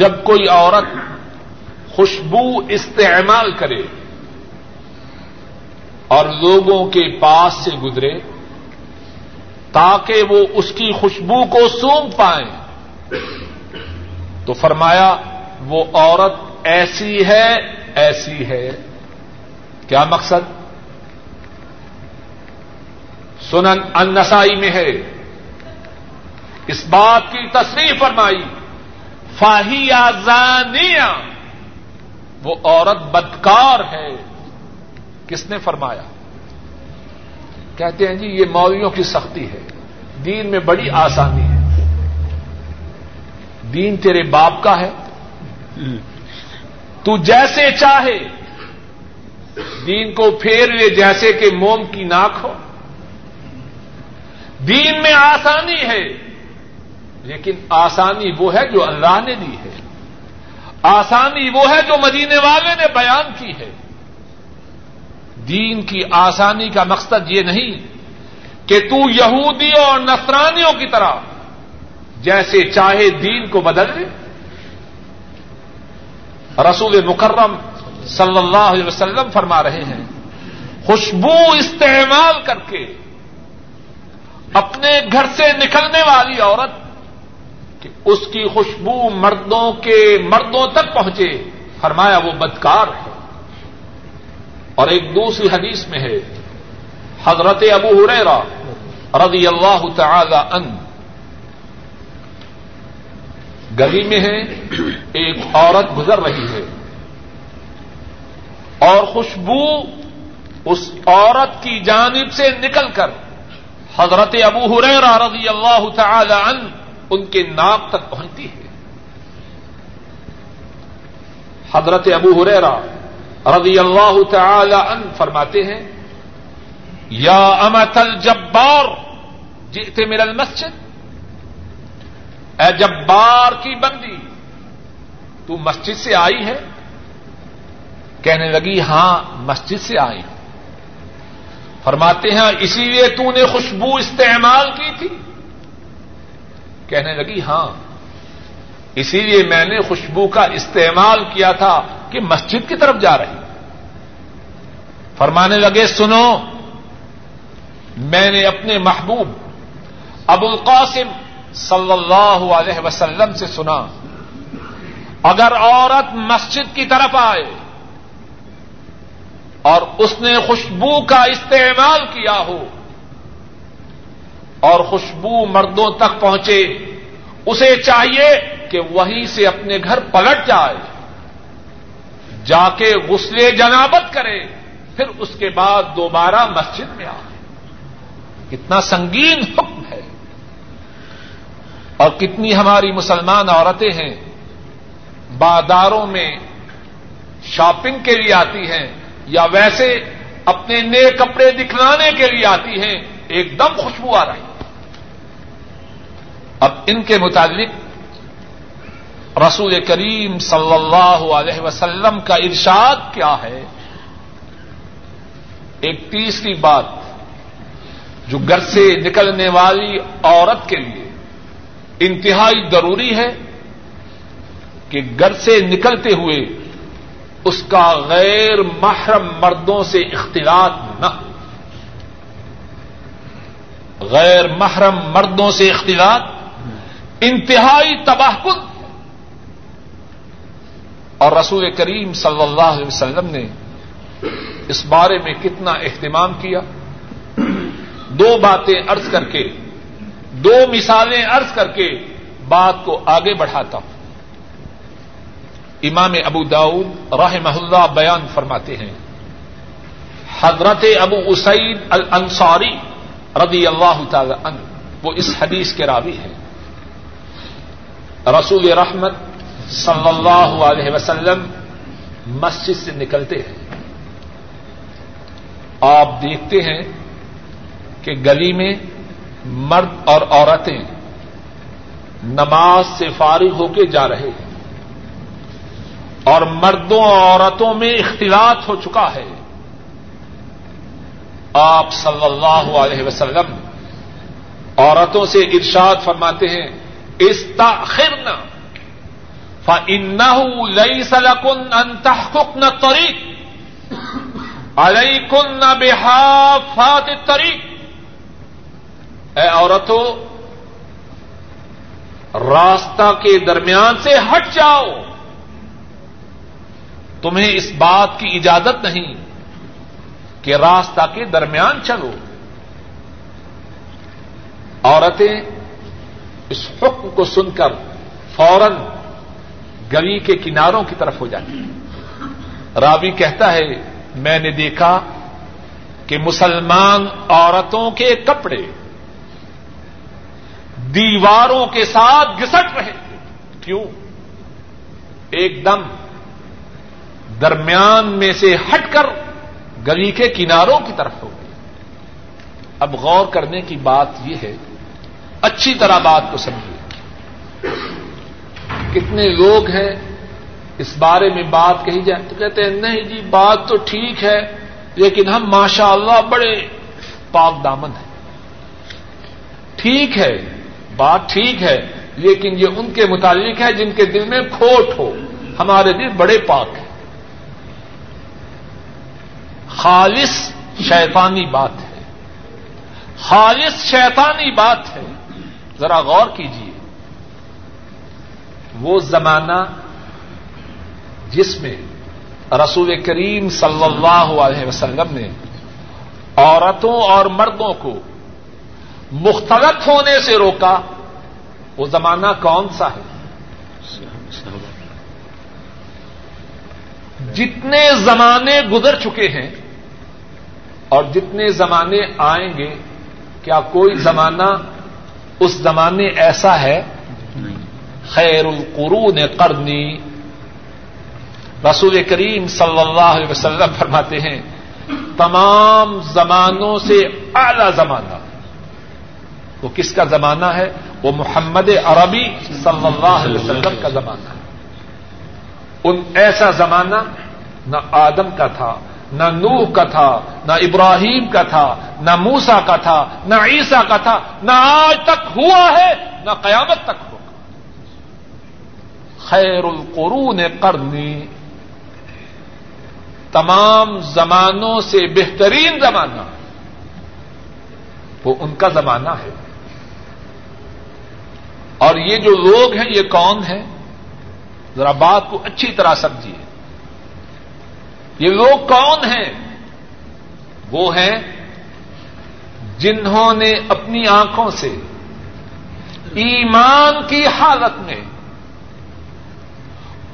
جب کوئی عورت خوشبو استعمال کرے اور لوگوں کے پاس سے گزرے تاکہ وہ اس کی خوشبو کو سونگ پائیں، تو فرمایا وہ عورت ایسی ہے ایسی ہے۔ کیا مقصد؟ سنن النسائی میں ہے، اس بات کی تصریح فرمائی، فاہیہ زانیہ، وہ عورت بدکار ہے۔ کس نے فرمایا؟ کہتے ہیں جی یہ مولویوں کی سختی ہے، دین میں بڑی آسانی ہے، دین تیرے باپ کا ہے، تو جیسے چاہے دین کو پھیر لے جیسے کہ موم کی ناک ہو، دین میں آسانی ہے۔ لیکن آسانی وہ ہے جو اللہ نے دی ہے، آسانی وہ ہے جو مدینے والے نے بیان کی ہے۔ دین کی آسانی کا مقصد یہ نہیں کہ تو یہودیوں اور نصرانیوں کی طرح جیسے چاہے دین کو بدل لے، رسول مکرم صلی اللہ علیہ وسلم فرما رہے ہیں خوشبو استعمال کر کے اپنے گھر سے نکلنے والی عورت کہ اس کی خوشبو مردوں کے مردوں تک پہنچے، فرمایا وہ بدکار ہے۔ اور ایک دوسری حدیث میں ہے حضرت ابو ہریرہ رضی اللہ تعالی عنہ گلی میں ہیں، ایک عورت گزر رہی ہے اور خوشبو اس عورت کی جانب سے نکل کر حضرت ابو ہریرہ رضی اللہ تعالی عنہ ان کے ناک تک پہنچتی ہے۔ حضرت ابو ہریرہ رضی اللہ تعالی عنہ فرماتے ہیں یا امۃ الجبار جئت من المسجد، اے جبار کی بندی تو مسجد سے آئی ہے؟ کہنے لگی ہاں مسجد سے آئی ہوں۔ فرماتے ہیں اسی لیے تو نے خوشبو استعمال کی تھی؟ کہنے لگی ہاں اسی لیے میں نے خوشبو کا استعمال کیا تھا کہ مسجد کی طرف جا رہی۔ فرمانے لگے سنو، میں نے اپنے محبوب ابو القاسم صلی اللہ علیہ وسلم سے سنا اگر عورت مسجد کی طرف آئے اور اس نے خوشبو کا استعمال کیا ہو اور خوشبو مردوں تک پہنچے، اسے چاہیے کہ وہیں سے اپنے گھر پلٹ جائے، جا کے غسل جنابت کرے، پھر اس کے بعد دوبارہ مسجد میں آئے۔ کتنا سنگین حکم ہے، اور کتنی ہماری مسلمان عورتیں ہیں بازاروں میں شاپنگ کے لیے آتی ہیں یا ویسے اپنے نئے کپڑے دکھلانے کے لیے آتی ہیں، ایک دم خوشبو آ رہی۔ اب ان کے متعلق رسول کریم صلی اللہ علیہ وسلم کا ارشاد کیا ہے؟ ایک تیسری بات جو گھر سے نکلنے والی عورت کے لیے انتہائی ضروری ہے کہ گھر سے نکلتے ہوئے اس کا غیر محرم مردوں سے اختلاط نہ ہو۔ غیر محرم مردوں سے اختلاط انتہائی تباہ کن، اور رسول کریم صلی اللہ علیہ وسلم نے اس بارے میں کتنا اہتمام کیا۔ دو باتیں عرض کر کے، دو مثالیں عرض کر کے بات کو آگے بڑھاتا ہوں۔ امام ابو داؤد رحمہ اللہ بیان فرماتے ہیں حضرت ابو اسید الانصاری رضی اللہ تعالی عنہ، وہ اس حدیث کے راوی ہیں، رسول رحمت صلی اللہ علیہ وسلم مسجد سے نکلتے ہیں، آپ دیکھتے ہیں کہ گلی میں مرد اور عورتیں نماز سے فارغ ہو کے جا رہے ہیں، اور مردوں اور عورتوں میں اختلاط ہو چکا ہے۔ آپ صلی اللہ علیہ وسلم عورتوں سے ارشاد فرماتے ہیں استاخرنا فانه ليس لكن ان تحققن الطريق عليكن بحافات الطريق، اے عورتوں راستہ کے درمیان سے ہٹ جاؤ، تمہیں اس بات کی اجازت نہیں کہ راستہ کے درمیان چلو۔ عورتیں اس حکم کو سن کر فوراً گلی کے کناروں کی طرف ہو جاتی ہیں۔ راوی کہتا ہے میں نے دیکھا کہ مسلمان عورتوں کے کپڑے دیواروں کے ساتھ گھسٹ رہے تھے، کیوں؟ ایک دم درمیان میں سے ہٹ کر گلی کے کناروں کی طرف ہو گئی۔ اب غور کرنے کی بات یہ ہے، اچھی طرح بات کو سمجھیے، کتنے لوگ ہیں اس بارے میں بات کہی جائے تو کہتے ہیں نہیں جی بات تو ٹھیک ہے لیکن ہم ماشاء اللہ بڑے پاک دامن ہیں۔ ٹھیک ہے بات ٹھیک ہے لیکن یہ ان کے متعلق ہے جن کے دل میں کھوٹ ہو، ہمارے دل بڑے پاک ہیں، خالص شیطانی بات ہے، خالص شیطانی بات ہے۔ ذرا غور کیجیے، وہ زمانہ جس میں رسول کریم صلی اللہ علیہ وسلم نے عورتوں اور مردوں کو مختلط ہونے سے روکا، وہ زمانہ کون سا ہے؟ جتنے زمانے گزر چکے ہیں اور جتنے زمانے آئیں گے، کیا کوئی زمانہ اس زمانے ایسا ہے؟ خیر القرون قرنی۔ رسول کریم صلی اللہ علیہ وسلم فرماتے ہیں تمام زمانوں سے اعلی زمانہ وہ کس کا زمانہ ہے؟ وہ محمد عربی صلی اللہ علیہ وسلم کا زمانہ ہے۔ ان ایسا زمانہ نہ آدم کا تھا، نہ نوح کا تھا، نہ ابراہیم کا تھا، نہ موسیٰ کا تھا، نہ عیسیٰ کا تھا، نہ آج تک ہوا ہے، نہ قیامت تک ہوگا۔ خیر القرون قرنی، تمام زمانوں سے بہترین زمانہ وہ ان کا زمانہ ہے۔ اور یہ جو لوگ ہیں یہ کون ہیں؟ ذرا بات کو اچھی طرح سمجھیے، یہ لوگ کون ہیں؟ وہ ہیں جنہوں نے اپنی آنکھوں سے ایمان کی حالت میں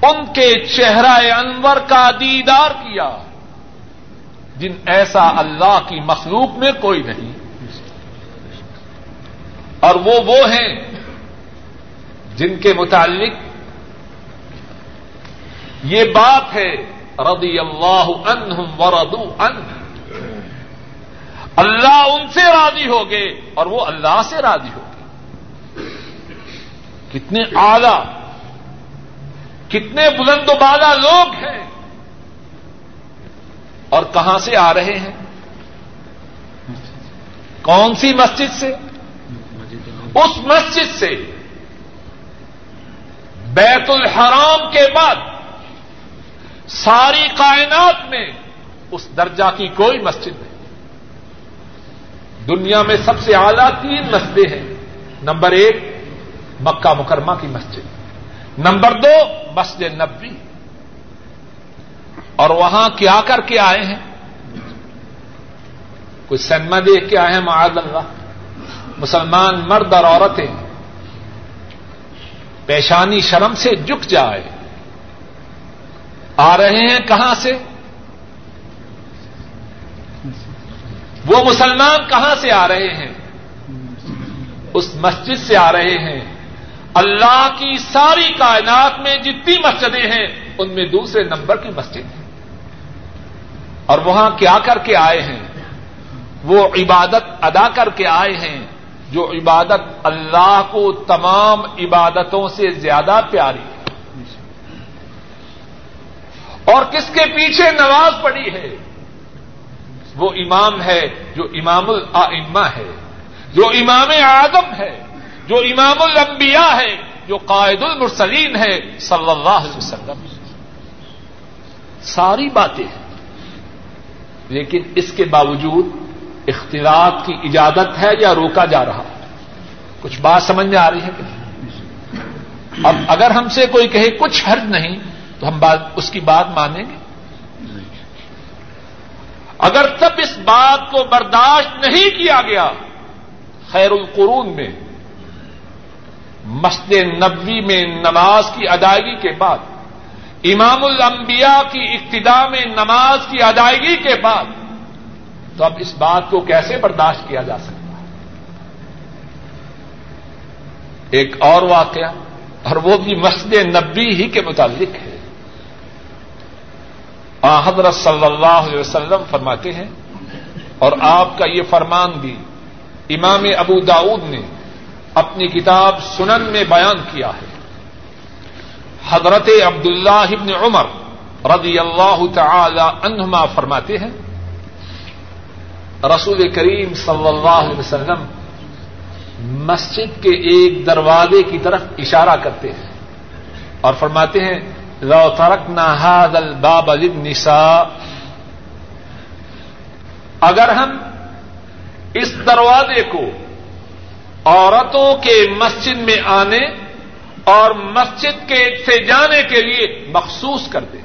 ان کے چہرہ انور کا دیدار کیا، جن ایسا اللہ کی مخلوق میں کوئی نہیں۔ اور وہ وہ ہیں جن کے متعلق یہ بات ہے رضی اللہ عنہم ورضوا عنہ، اللہ ان سے راضی ہو گئے اور وہ اللہ سے راضی ہو گئے۔ کتنے اعلی، کتنے بلند و بالا لوگ ہیں، اور کہاں سے آ رہے ہیں؟ کون سی مسجد سے؟ اس مسجد سے بیت الحرام کے بعد ساری کائنات میں اس درجہ کی کوئی مسجد نہیں۔ دنیا میں سب سے اعلیٰ تین مسجدیں ہیں، نمبر ایک مکہ مکرمہ کی مسجد، نمبر دو مسجد نبوی، اور وہاں کیا کر کے آئے ہیں؟ کوئی سینما دیکھ کے آئے ہیں؟ معاذ اللہ، مسلمان مرد اور عورتیں پیشانی شرم سے جھک جائے۔ آ رہے ہیں کہاں سے؟ وہ مسلمان کہاں سے آ رہے ہیں؟ اس مسجد سے آ رہے ہیں۔ اللہ کی ساری کائنات میں جتنی مسجدیں ہیں ان میں دوسرے نمبر کی مسجد ہے، اور وہاں کیا کر کے آئے ہیں؟ وہ عبادت ادا کر کے آئے ہیں جو عبادت اللہ کو تمام عبادتوں سے زیادہ پیاری ہے۔ اور کس کے پیچھے نماز پڑی ہے؟ وہ امام ہے جو امام الائمہ ہے، جو امام اعظم ہے، جو امام الانبیاء ہے، جو قائد المرسلین ہے صلی اللہ علیہ وسلم۔ ساری باتیں ہیں، لیکن اس کے باوجود اختلاط کی اجازت ہے یا روکا جا رہا؟ کچھ بات سمجھ میں آ رہی ہے کہ نہیں؟ اب اگر ہم سے کوئی کہے کچھ حرج نہیں تو ہم بات اس کی بات مانیں گے؟ اگر تب اس بات کو برداشت نہیں کیا گیا، خیر القرون میں مسجد نبوی میں نماز کی ادائیگی کے بعد، امام الانبیاء کی اقتدا میں نماز کی ادائیگی کے بعد، تو اب اس بات کو کیسے برداشت کیا جا سکتا ہے؟ ایک اور واقعہ، اور وہ بھی مسجد نبوی ہی کے متعلق ہے۔ آ حضرت صلی اللہ علیہ وسلم فرماتے ہیں، اور آپ کا یہ فرمان بھی امام ابو داؤد نے اپنی کتاب سنن میں بیان کیا ہے، حضرت عبداللہ ابن عمر رضی اللہ تعالی عنہما فرماتے ہیں رسول کریم صلی اللہ علیہ وسلم مسجد کے ایک دروازے کی طرف اشارہ کرتے ہیں اور فرماتے ہیں لو ترکنا ھذا الباب للنساء، اگر ہم اس دروازے کو عورتوں کے مسجد میں آنے اور مسجد کے سے جانے کے لیے مخصوص کر دیں،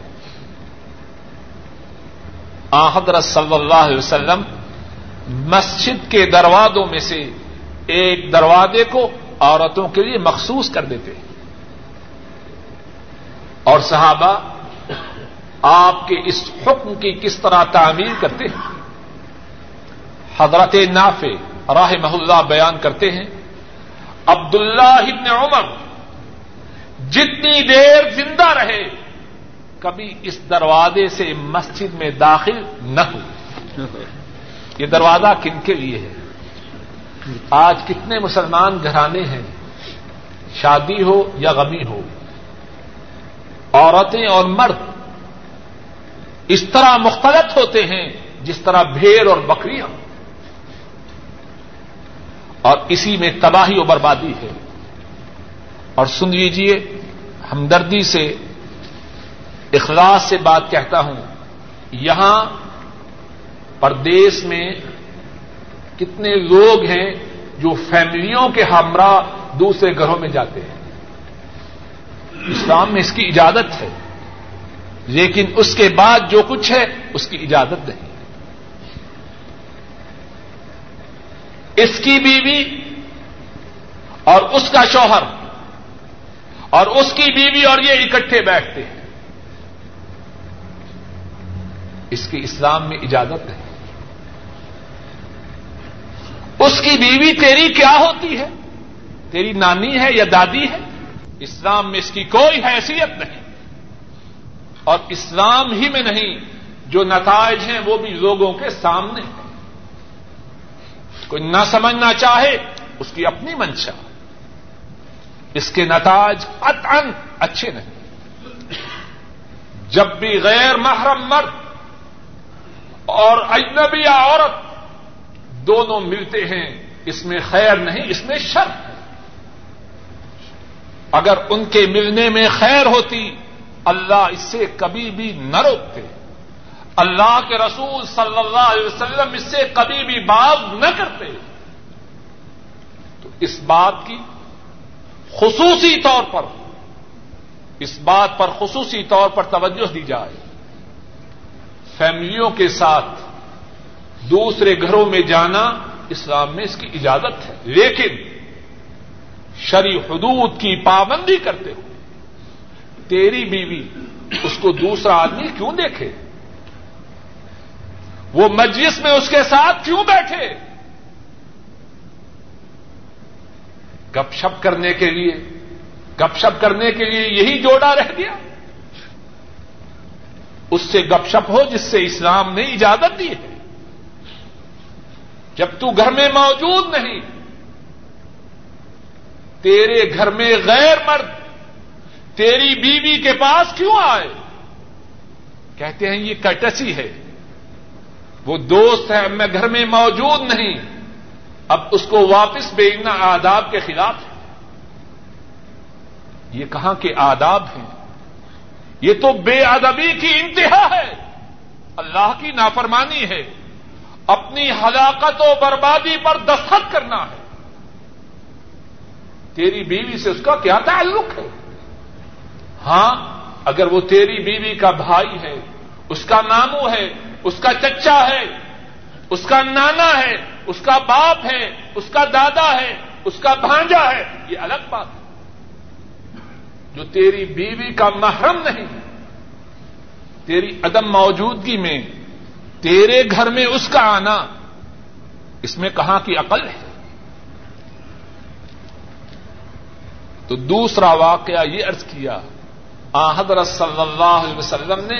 آن حضرت صلی اللہ علیہ وسلم مسجد کے دروازوں میں سے ایک دروازے کو عورتوں کے لیے مخصوص کر دیتے، اور صحابہ آپ کے اس حکم کی کس طرح تعمیل کرتے ہیں؟ حضرت نافع رحمہ اللہ بیان کرتے ہیں، عبداللہ ابن عمر جتنی دیر زندہ رہے کبھی اس دروازے سے مسجد میں داخل نہ ہو۔ یہ دروازہ کن کے لیے ہے؟ آج کتنے مسلمان گھرانے ہیں، شادی ہو یا غمی ہو، عورتیں اور مرد اس طرح مختلط ہوتے ہیں جس طرح بھیڑ اور بکریاں، اور اسی میں تباہی و بربادی ہے۔ اور سن لیجئے، ہمدردی سے اخلاص سے بات کہتا ہوں، یہاں پردیس میں کتنے لوگ ہیں جو فیملیوں کے ہمراہ دوسرے گھروں میں جاتے ہیں، اسلام میں اس کی اجازت ہے، لیکن اس کے بعد جو کچھ ہے اس کی اجازت نہیں۔ اس کی بیوی اور اس کا شوہر اور اس کی بیوی اور یہ اکٹھے بیٹھتے ہیں، اس کی اسلام میں اجازت ہے۔ اس کی بیوی تیری کیا ہوتی ہے، تیری نانی ہے یا دادی ہے، اسلام میں اس کی کوئی حیثیت نہیں۔ اور اسلام ہی میں نہیں، جو نتائج ہیں وہ بھی لوگوں کے سامنے ہیں، کوئی نہ سمجھنا چاہے اس کی اپنی منشا، اس کے نتائج قطعاً اچھے نہیں۔ جب بھی غیر محرم مرد اور اجنبی عورت دونوں ملتے ہیں، اس میں خیر نہیں، اس میں شر ہے۔ اگر ان کے ملنے میں خیر ہوتی اللہ اس سے کبھی بھی نہ روکتے، اللہ کے رسول صلی اللہ علیہ وسلم اس سے کبھی بھی باز نہ کرتے۔ تو اس بات کی خصوصی طور پر اس بات پر خصوصی طور پر توجہ دی جائے، فیملیوں کے ساتھ دوسرے گھروں میں جانا اسلام میں اس کی اجازت ہے، لیکن شرعی حدود کی پابندی کرتے ہو۔ تیری بیوی اس کو دوسرا آدمی کیوں دیکھے، وہ مجلس میں اس کے ساتھ کیوں بیٹھے، گپ شپ کرنے کے لیے، گپ شپ کرنے کے لیے یہی جوڑا رہ گیا، اس سے گپ شپ ہو جس سے اسلام نے اجازت دی ہے۔ جب تو گھر میں موجود نہیں، تیرے گھر میں غیر مرد تیری بیوی کے پاس کیوں آئے؟ کہتے ہیں یہ کرٹسی ہے، وہ دوست ہے، میں گھر میں موجود نہیں، اب اس کو واپس بھیجنا آداب کے خلاف ہے۔ یہ کہاں کے آداب ہیں؟ یہ تو بے ادبی کی انتہا ہے، اللہ کی نافرمانی ہے، اپنی ہلاکت و بربادی پر دستخط کرنا ہے۔ تیری بیوی سے اس کا کیا تعلق ہے؟ ہاں اگر وہ تیری بیوی کا بھائی ہے، اس کا مامو ہے، اس کا چچا ہے، اس کا نانا ہے، اس کا باپ ہے، اس کا دادا ہے، اس کا بھانجا ہے، یہ الگ بات ہے۔ جو تیری بیوی کا محرم نہیں، تیری عدم موجودگی میں تیرے گھر میں اس کا آنا، اس میں کہاں کی عقل ہے؟ تو دوسرا واقعہ یہ عرض کیا، آن حضرت صلی اللہ علیہ وسلم نے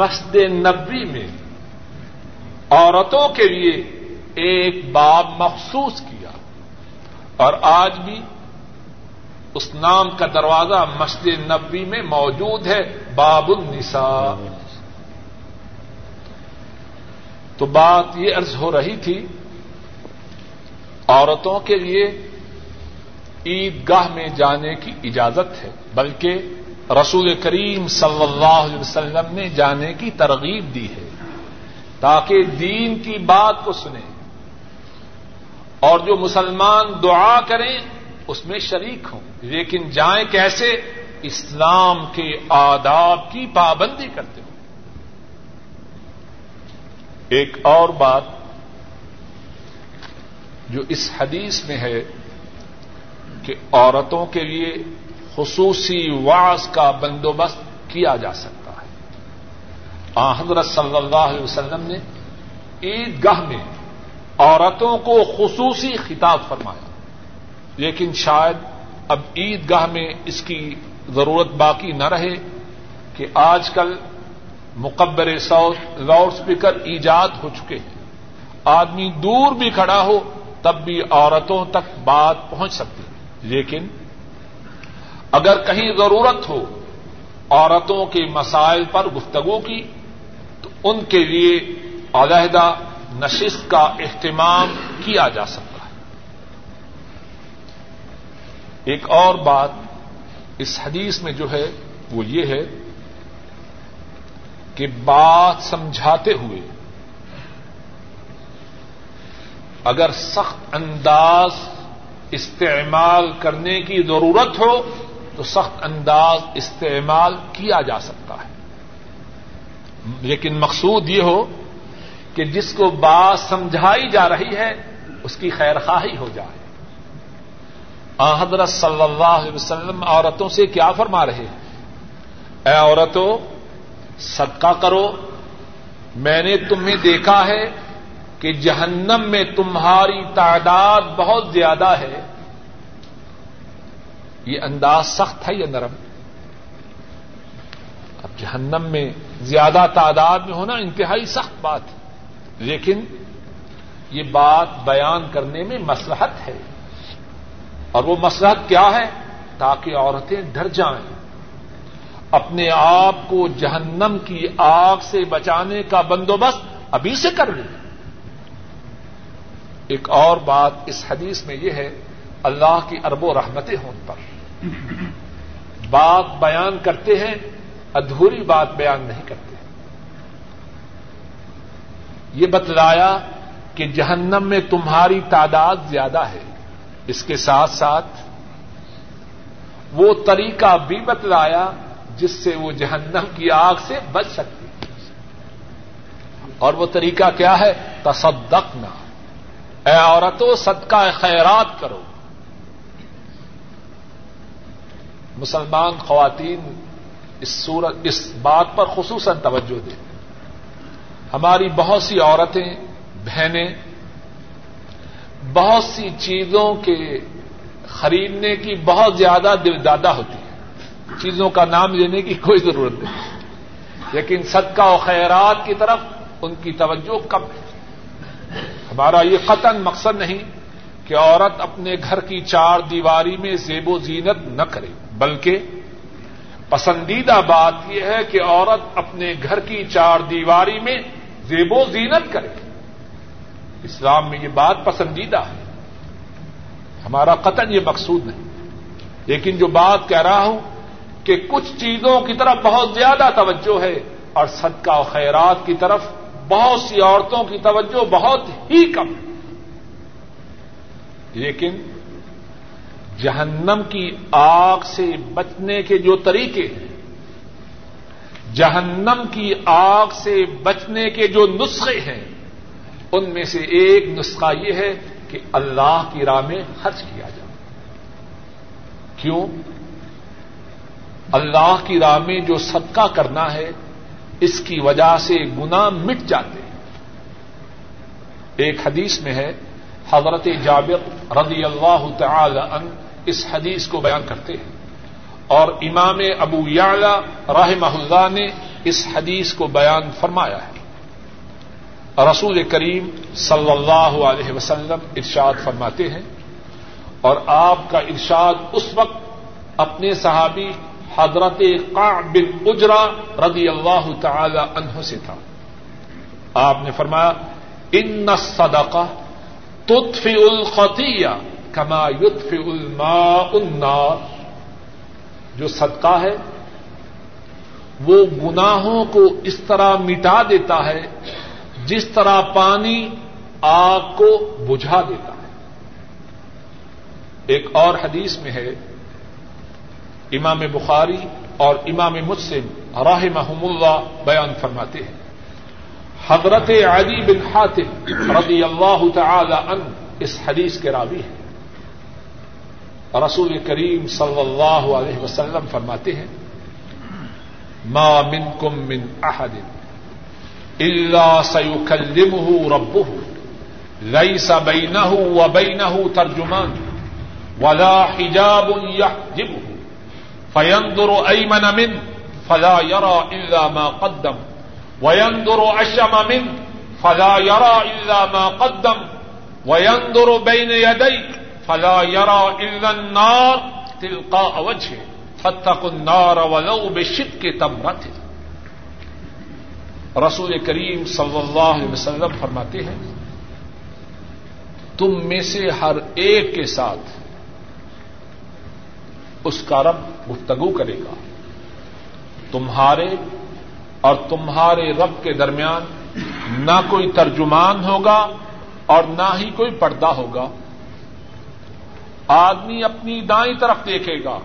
مسجد نبوی میں عورتوں کے لیے ایک باب مخصوص کیا، اور آج بھی اس نام کا دروازہ مسجد نبوی میں موجود ہے، باب النساء۔ تو بات یہ عرض ہو رہی تھی، عورتوں کے لیے عید گاہ میں جانے کی اجازت ہے، بلکہ رسول کریم صلی اللہ علیہ وسلم نے جانے کی ترغیب دی ہے تاکہ دین کی بات کو سنیں اور جو مسلمان دعا کریں اس میں شریک ہوں، لیکن جائیں کیسے؟ اسلام کے آداب کی پابندی کرتے ہوں۔ ایک اور بات جو اس حدیث میں ہے کہ عورتوں کے لیے خصوصی وعظ کا بندوبست کیا جا سکتا ہے۔ آن حضرت صلی اللہ علیہ وسلم نے عیدگاہ میں عورتوں کو خصوصی خطاب فرمایا، لیکن شاید اب عیدگاہ میں اس کی ضرورت باقی نہ رہے کہ آج کل مقبر لاؤڈ اسپیکر ایجاد ہو چکے ہیں، آدمی دور بھی کھڑا ہو تب بھی عورتوں تک بات پہنچ سکتی ہے، لیکن اگر کہیں ضرورت ہو عورتوں کے مسائل پر گفتگو کی تو ان کے لیے علیحدہ نشست کا اہتمام کیا جا سکتا ہے۔ ایک اور بات اس حدیث میں جو ہے وہ یہ ہے کہ بات سمجھاتے ہوئے اگر سخت انداز استعمال کرنے کی ضرورت ہو تو سخت انداز استعمال کیا جا سکتا ہے، لیکن مقصود یہ ہو کہ جس کو بات سمجھائی جا رہی ہے اس کی خیر خواہی ہو جائے۔ آن حضرت صلی اللہ علیہ وسلم عورتوں سے کیا فرما رہے ہیں؟ اے عورتوں، صدقہ کرو، میں نے تمہیں دیکھا ہے کہ جہنم میں تمہاری تعداد بہت زیادہ ہے۔ یہ انداز سخت ہے یا نرم؟ اب جہنم میں زیادہ تعداد میں ہونا انتہائی سخت بات ہے، لیکن یہ بات بیان کرنے میں مصلحت ہے، اور وہ مصلحت کیا ہے؟ تاکہ عورتیں ڈر جائیں، اپنے آپ کو جہنم کی آگ سے بچانے کا بندوبست ابھی سے کر لیں۔ ایک اور بات اس حدیث میں یہ ہے، اللہ کی ارب و رحمتیں ہوں پر بات بیان کرتے ہیں، ادھوری بات بیان نہیں کرتے۔ یہ بتلایا کہ جہنم میں تمہاری تعداد زیادہ ہے، اس کے ساتھ ساتھ وہ طریقہ بھی بتلایا جس سے وہ جہنم کی آگ سے بچ سکتی ہے، اور وہ طریقہ کیا ہے؟ تصدقنا، اے عورتوں صدقہ خیرات کرو۔ مسلمان خواتین اس صورت اس بات پر خصوصاً توجہ دیں۔ ہماری بہت سی عورتیں بہنیں بہت سی چیزوں کے خریدنے کی بہت زیادہ دلدادہ ہوتی ہیں، چیزوں کا نام لینے کی کوئی ضرورت نہیں، لیکن صدقہ و خیرات کی طرف ان کی توجہ کم ہے۔ ہمارا یہ قطعاً مقصد نہیں کہ عورت اپنے گھر کی چار دیواری میں زیب و زینت نہ کرے، بلکہ پسندیدہ بات یہ ہے کہ عورت اپنے گھر کی چار دیواری میں زیب و زینت کرے۔ اسلام میں یہ بات پسندیدہ ہے، ہمارا قطعاً یہ مقصود نہیں، لیکن جو بات کہہ رہا ہوں کہ کچھ چیزوں کی طرف بہت زیادہ توجہ ہے اور صدقہ و خیرات کی طرف بہت سی عورتوں کی توجہ بہت ہی کم، لیکن جہنم کی آگ سے بچنے کے جو طریقے ہیں، جہنم کی آگ سے بچنے کے جو نسخے ہیں، ان میں سے ایک نسخہ یہ ہے کہ اللہ کی راہ میں خرچ کیا جائے۔ کیوں؟ اللہ کی راہ میں جو صدقہ کرنا ہے اس کی وجہ سے گناہ مٹ جاتے ہیں۔ ایک حدیث میں ہے، حضرت جابر رضی اللہ تعالی عنہ اس حدیث کو بیان کرتے ہیں، اور امام ابو یعلا رحمہ اللہ نے اس حدیث کو بیان فرمایا ہے۔ رسول کریم صلی اللہ علیہ وسلم ارشاد فرماتے ہیں، اور آپ کا ارشاد اس وقت اپنے صحابی حضرت قعب بن اجرہ رضی اللہ تعالی عنہ سے تھا۔ آپ نے فرمایا، ان الصدقہ تطفئ الخطیہ کما یطفئ الماء النار، جو صدقہ ہے وہ گناہوں کو اس طرح مٹا دیتا ہے جس طرح پانی آگ کو بجھا دیتا ہے۔ ایک اور حدیث میں ہے، امام بخاری اور امام مسلم رحمہم اللہ بیان فرماتے ہیں، حضرت عدی بن حاتم رضی اللہ تعالی عنہ اس حدیث کے راوی ہیں، رسول کریم صلی اللہ علیہ وسلم فرماتے ہیں، ما منکم من احد الا سیکلمہ ربہ لیس بینہ وبینہ ترجمان ولا حجاب یحجبہ فینظر ایمن من فلا یری الا ما قدم وَيَنْظُرُ أَشْأَمَ مِنْهُ فَلَا يَرَى إِلَّا مَا قَدَّمَ وَيَنْظُرُ بَيْنَ يَدَيْهِ فَلَا يَرَى إِلَّا النَّارَ تِلْقَاءَ وَجْهِهِ فَاتَّقُوا النَّارَ وَلَوْ بِشِقِّ تَمْرَةٍ۔ رسول کریم صلی اللہ علیہ وسلم فرماتے ہیں، تم میں سے ہر ایک کے ساتھ اس کا رب گفتگو کرے گا، تمہارے اور تمہارے رب کے درمیان نہ کوئی ترجمان ہوگا اور نہ ہی کوئی پردہ ہوگا۔ آدمی اپنی دائیں طرف دیکھے گا،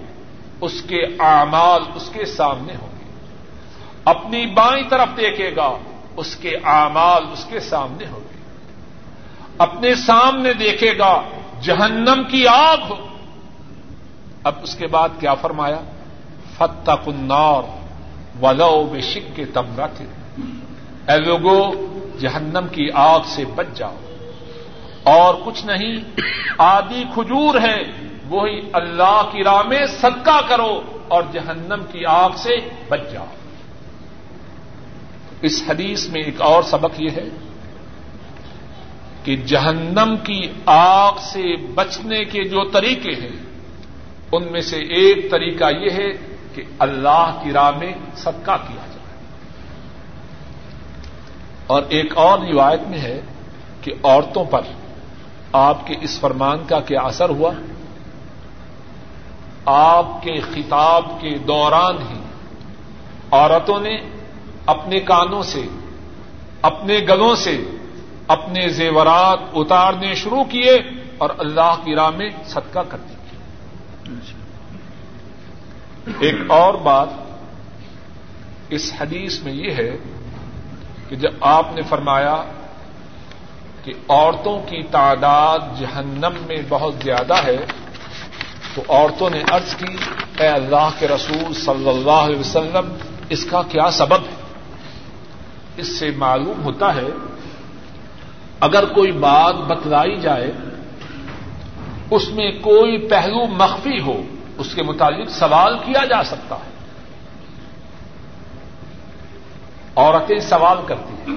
اس کے اعمال اس کے سامنے ہوں گے، اپنی بائیں طرف دیکھے گا، اس کے اعمال اس کے سامنے ہوں گے، اپنے سامنے دیکھے گا، جہنم کی آگ ہو۔ اب اس کے بعد کیا فرمایا؟ فَاتَّقُوا النَّارَ وَلَوْ بِشِقِّ تَمْرَةٍ، اے لوگو جہنم کی آگ سے بچ جاؤ، اور کچھ نہیں آدھی کھجور ہے، وہی اللہ کی راہ میں صدقہ کرو اور جہنم کی آگ سے بچ جاؤ۔ اس حدیث میں ایک اور سبق یہ ہے کہ جہنم کی آگ سے بچنے کے جو طریقے ہیں، ان میں سے ایک طریقہ یہ ہے کہ اللہ کی راہ میں صدقہ کیا جائے۔ اور ایک اور روایت میں ہے کہ عورتوں پر آپ کے اس فرمان کا کیا اثر ہوا؟ آپ کے خطاب کے دوران ہی عورتوں نے اپنے کانوں سے، اپنے گلوں سے اپنے زیورات اتارنے شروع کیے اور اللہ کی راہ میں صدقہ کرتی کی۔ ایک اور بات اس حدیث میں یہ ہے کہ جب آپ نے فرمایا کہ عورتوں کی تعداد جہنم میں بہت زیادہ ہے، تو عورتوں نے عرض کی، اے اللہ کے رسول صلی اللہ علیہ وسلم، اس کا کیا سبب ہے؟ اس سے معلوم ہوتا ہے اگر کوئی بات بتلائی جائے، اس میں کوئی پہلو مخفی ہو، اس کے متعلق سوال کیا جا سکتا ہے۔ عورتیں سوال کرتی ہیں،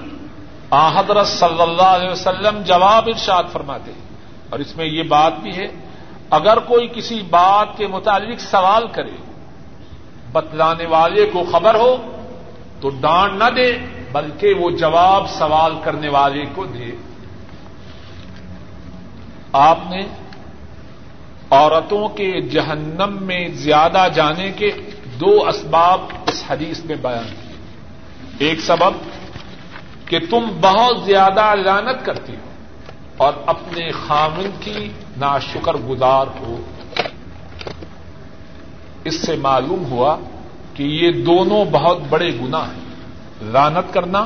آن حضرت صلی اللہ علیہ وسلم جواب ارشاد فرماتے ہیں، اور اس میں یہ بات بھی ہے، اگر کوئی کسی بات کے متعلق سوال کرے، بتلانے والے کو خبر ہو تو ڈانٹ نہ دے، بلکہ وہ جواب سوال کرنے والے کو دے۔ آپ نے عورتوں کے جہنم میں زیادہ جانے کے دو اسباب اس حدیث میں بیان کیے۔ ایک سبب کہ تم بہت زیادہ لعنت کرتی ہو اور اپنے خاوند کی ناشکر گزار ہو۔ اس سے معلوم ہوا کہ یہ دونوں بہت بڑے گناہ ہیں، لعنت کرنا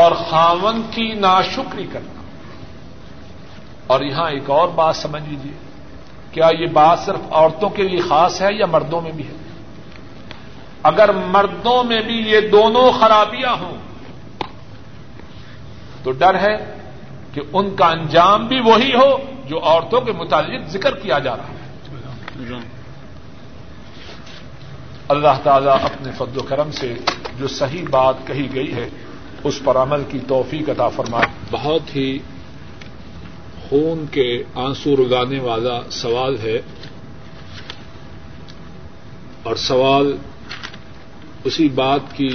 اور خاوند کی ناشکری کرنا۔ اور یہاں ایک اور بات سمجھ لیجیے، کیا یہ بات صرف عورتوں کے لیے خاص ہے یا مردوں میں بھی ہے؟ اگر مردوں میں بھی یہ دونوں خرابیاں ہوں تو ڈر ہے کہ ان کا انجام بھی وہی ہو جو عورتوں کے متعلق ذکر کیا جا رہا ہے۔ اللہ تعالیٰ اپنے فضل و کرم سے جو صحیح بات کہی گئی ہے اس پر عمل کی توفیق عطا فرمائے۔ بہت ہی خون کے آنسو رگانے والا سوال ہے، اور سوال اسی بات کی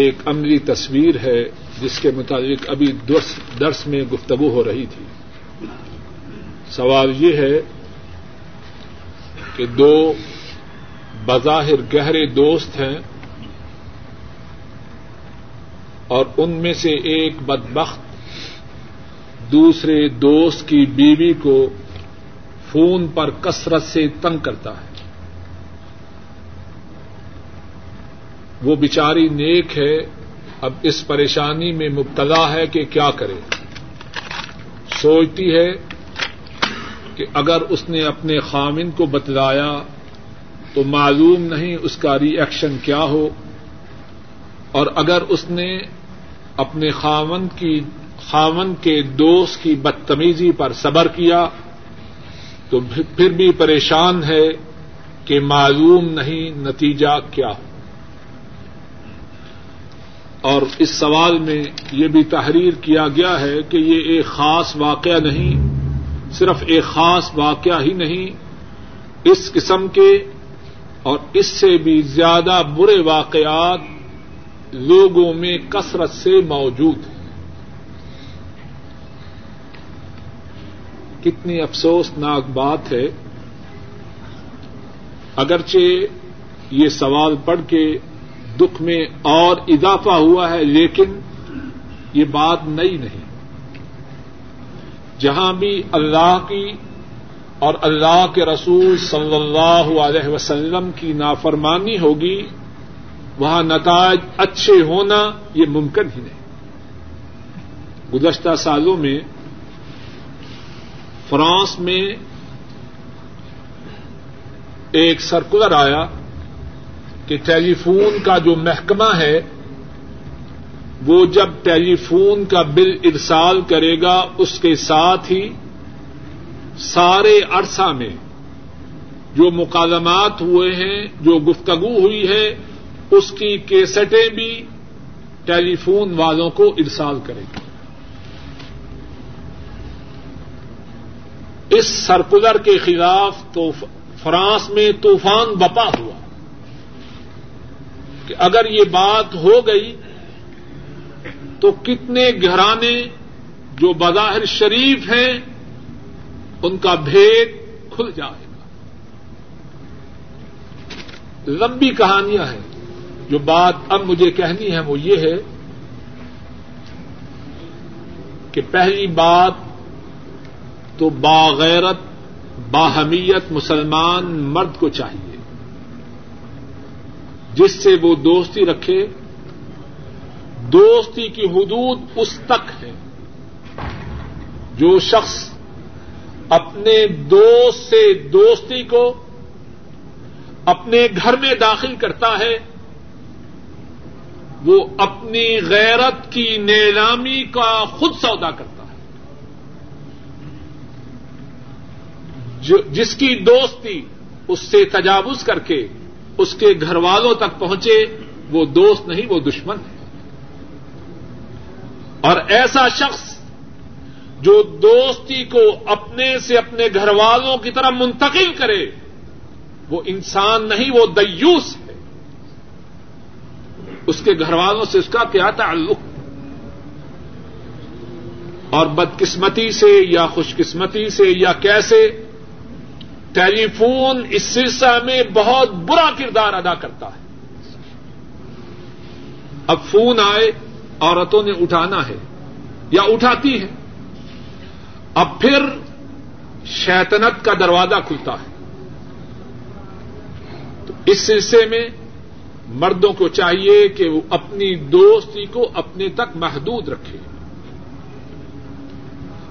ایک عملی تصویر ہے جس کے متعلق ابھی درس, درس میں گفتگو ہو رہی تھی۔ سوال یہ ہے کہ دو بظاہر گہرے دوست ہیں اور ان میں سے ایک بدبخت دوسرے دوست کی بیوی کو فون پر کثرت سے تنگ کرتا ہے. وہ بیچاری نیک ہے, اب اس پریشانی میں مبتلا ہے کہ کیا کرے. سوچتی ہے کہ اگر اس نے اپنے خامن کو بتلایا تو معلوم نہیں اس کا ری ایکشن کیا ہو, اور اگر اس نے اپنے خامن کی خامن کے دوست کی بدتمیزی پر صبر کیا تو پھر بھی پریشان ہے کہ معلوم نہیں نتیجہ کیا ہو. اور اس سوال میں یہ بھی تحریر کیا گیا ہے کہ یہ ایک خاص واقعہ نہیں, صرف ایک خاص واقعہ ہی نہیں, اس قسم کے اور اس سے بھی زیادہ برے واقعات لوگوں میں کثرت سے موجود ہیں. کتنی افسوسناک بات ہے. اگرچہ یہ سوال پڑھ کے دکھ میں اور اضافہ ہوا ہے, لیکن یہ بات نئی نہیں. جہاں بھی اللہ کی اور اللہ کے رسول صلی اللہ علیہ وسلم کی نافرمانی ہوگی وہاں نتائج اچھے ہونا یہ ممکن ہی نہیں. گزشتہ سالوں میں فرانس میں ایک سرکولر آیا کہ ٹیلی فون کا جو محکمہ ہے وہ جب ٹیلی فون کا بل ارسال کرے گا اس کے ساتھ ہی سارے عرصہ میں جو مکالمات ہوئے ہیں, جو گفتگو ہوئی ہے, اس کی کیسٹیں بھی ٹیلی فون والوں کو ارسال کرے گی. اس سرکولر کے خلاف تو فرانس میں طوفان بپا ہوا کہ اگر یہ بات ہو گئی تو کتنے گھرانے جو بظاہر شریف ہیں ان کا بھید کھل جائے گا. لمبی کہانیاں ہیں. جو بات اب مجھے کہنی ہے وہ یہ ہے کہ پہلی بات تو باغیرت باہمیت مسلمان مرد کو چاہیے جس سے وہ دوستی رکھے. دوستی کی حدود اس تک ہے. جو شخص اپنے دوست سے دوستی کو اپنے گھر میں داخل کرتا ہے وہ اپنی غیرت کی نیلامی کا خود سودا کرتا ہے. جس کی دوستی اس سے تجاوز کر کے اس کے گھر والوں تک پہنچے وہ دوست نہیں, وہ دشمن ہے. اور ایسا شخص جو دوستی کو اپنے سے اپنے گھر والوں کی طرف منتقل کرے وہ انسان نہیں, وہ دیوس ہے. اس کے گھر والوں سے اس کا کیا تعلق. اور بدقسمتی سے یا خوش قسمتی سے یا کیسے ٹیلی فون اس سلسلہ میں بہت برا کردار ادا کرتا ہے. اب فون آئے عورتوں نے اٹھانا ہے یا اٹھاتی ہے, اب پھر شیطنت کا دروازہ کھلتا ہے. تو اس سلسلے میں مردوں کو چاہیے کہ وہ اپنی دوستی کو اپنے تک محدود رکھے,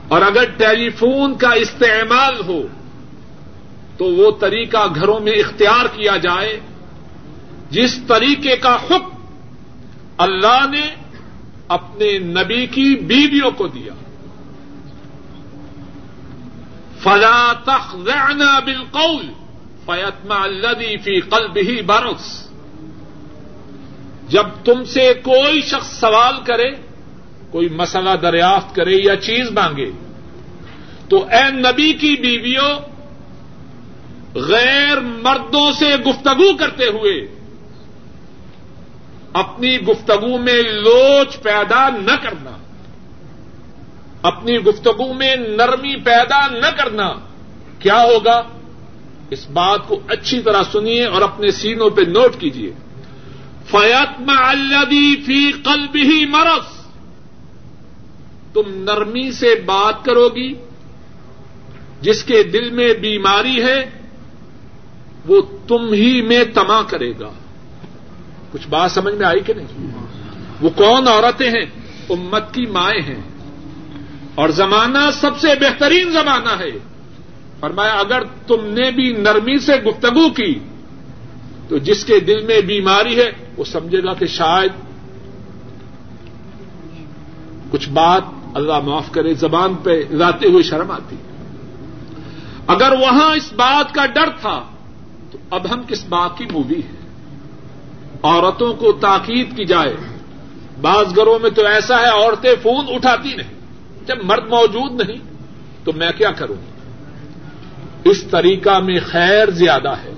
اور اگر ٹیلی فون کا استعمال ہو تو وہ طریقہ گھروں میں اختیار کیا جائے جس طریقے کا حکم اللہ نے اپنے نبی کی بیویوں کو دیا. فلا تخضعن بالقول فیطمع الذی فی قلبہ مرض. جب تم سے کوئی شخص سوال کرے, کوئی مسئلہ دریافت کرے یا چیز مانگے, تو اے نبی کی بیویوں غیر مردوں سے گفتگو کرتے ہوئے اپنی گفتگو میں لوچ پیدا نہ کرنا, اپنی گفتگو میں نرمی پیدا نہ کرنا. کیا ہوگا؟ اس بات کو اچھی طرح سنیے اور اپنے سینوں پہ نوٹ کیجیے. فَيَطْمَعَ الَّذِي فِي قَلْبِهِ مَرَضٌ, تم نرمی سے بات کرو گی, جس کے دل میں بیماری ہے وہ تم ہی میں طمع کرے گا. کچھ بات سمجھ میں آئی کہ نہیں؟ وہ کون عورتیں ہیں؟ امت کی مائیں ہیں, اور زمانہ سب سے بہترین زمانہ ہے. فرمایا اگر تم نے بھی نرمی سے گفتگو کی تو جس کے دل میں بیماری ہے وہ سمجھے گا کہ شاید کچھ بات, اللہ معاف کرے, زبان پہ لاتے ہوئے شرم آتی. اگر وہاں اس بات کا ڈر تھا تو اب ہم کس بات کی مووی ہے. عورتوں کو تاکید کی جائے. بعض گھروں میں تو ایسا ہے عورتیں فون اٹھاتی نہیں, جب مرد موجود نہیں تو میں کیا کروں. اس طریقہ میں خیر زیادہ ہے,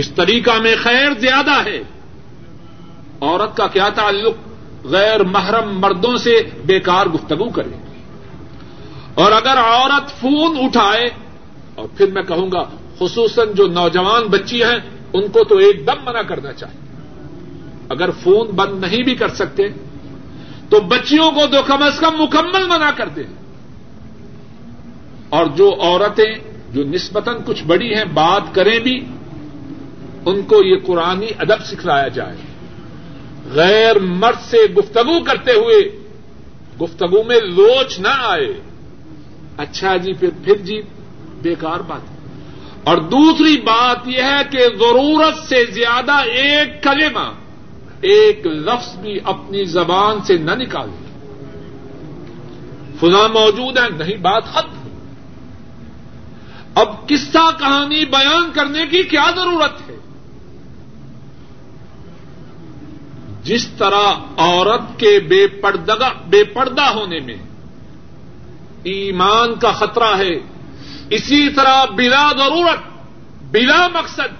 اس طریقہ میں خیر زیادہ ہے. عورت کا کیا تعلق غیر محرم مردوں سے بیکار گفتگو کرے. اور اگر عورت فون اٹھائے, اور پھر میں کہوں گا خصوصاً جو نوجوان بچی ہیں ان کو تو ایک دم منع کرنا چاہیے. اگر فون بند نہیں بھی کر سکتے تو بچیوں کو تو کم از کم مکمل منع کر دیں. اور جو عورتیں جو نسبتاً کچھ بڑی ہیں بات کریں بھی, ان کو یہ قرآنی ادب سکھلایا جائے. غیر مرد سے گفتگو کرتے ہوئے گفتگو میں لوچ نہ آئے, اچھا جی پھر پھر جی بیکار بات. اور دوسری بات یہ ہے کہ ضرورت سے زیادہ ایک کلمہ, ایک لفظ بھی اپنی زبان سے نہ نکالے. فلاں موجود ہے, نہیں, بات ختم. اب قصہ کہانی بیان کرنے کی کیا ضرورت ہے. جس طرح عورت کے بے پردہ بے پردہ ہونے میں ایمان کا خطرہ ہے, اسی طرح بلا ضرورت بلا مقصد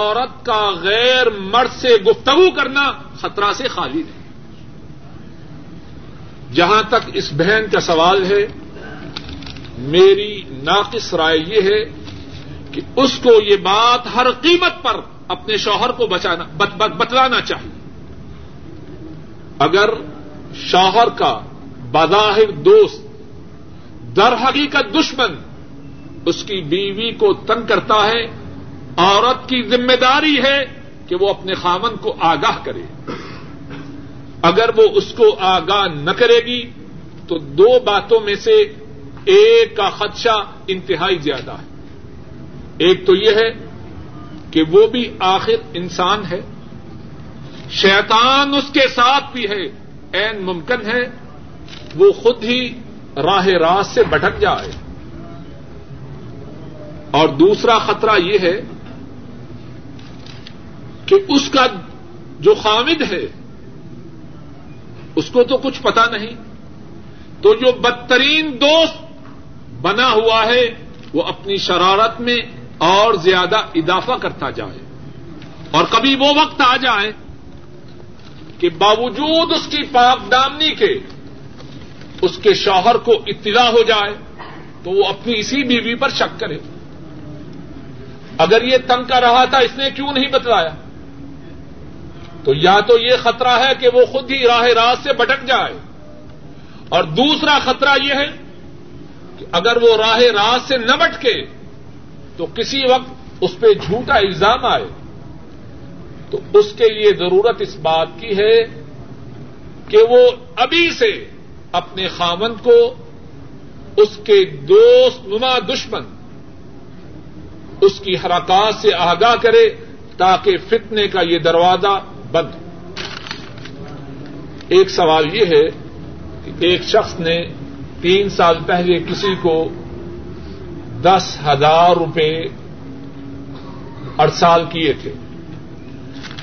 عورت کا غیر مرد سے گفتگو کرنا خطرہ سے خالی نہیں. جہاں تک اس بہن کا سوال ہے, میری ناقص رائے یہ ہے کہ اس کو یہ بات ہر قیمت پر اپنے شوہر کو بچانا بت بت بتلانا چاہیے. اگر شوہر کا بظاہر دوست در حقیقت دشمن اس کی بیوی کو تنگ کرتا ہے, عورت کی ذمہ داری ہے کہ وہ اپنے خاوند کو آگاہ کرے. اگر وہ اس کو آگاہ نہ کرے گی تو دو باتوں میں سے ایک کا خدشہ انتہائی زیادہ ہے. ایک تو یہ ہے کہ وہ بھی آخر انسان ہے, شیطان اس کے ساتھ بھی ہے, عین ممکن ہے وہ خود ہی راہ راست سے بھٹک جائے. اور دوسرا خطرہ یہ ہے کہ اس کا جو خاوند ہے اس کو تو کچھ پتہ نہیں, تو جو بدترین دوست بنا ہوا ہے وہ اپنی شرارت میں اور زیادہ اضافہ کرتا جائے. اور کبھی وہ وقت آ جائے کہ باوجود اس کی پاک دامنی کے اس کے شوہر کو اطلاع ہو جائے تو وہ اپنی اسی بیوی پر شک کرے. اگر یہ تنگ کر رہا تھا, اس نے کیوں نہیں بتلایا؟ تو یا تو یہ خطرہ ہے کہ وہ خود ہی راہ راست سے بھٹک جائے, اور دوسرا خطرہ یہ ہے کہ اگر وہ راہ راست سے نہ بٹکے تو کسی وقت اس پہ جھوٹا الزام آئے. تو اس کے لیے ضرورت اس بات کی ہے کہ وہ ابھی سے اپنے خاوند کو اس کے دوست نما دشمن اس کی حرکات سے آگاہ کرے تاکہ فتنے کا یہ دروازہ بند ہو. ایک سوال یہ ہے, ایک شخص نے تین سال پہلے کسی کو دس ہزار روپے ارسال کیے تھے.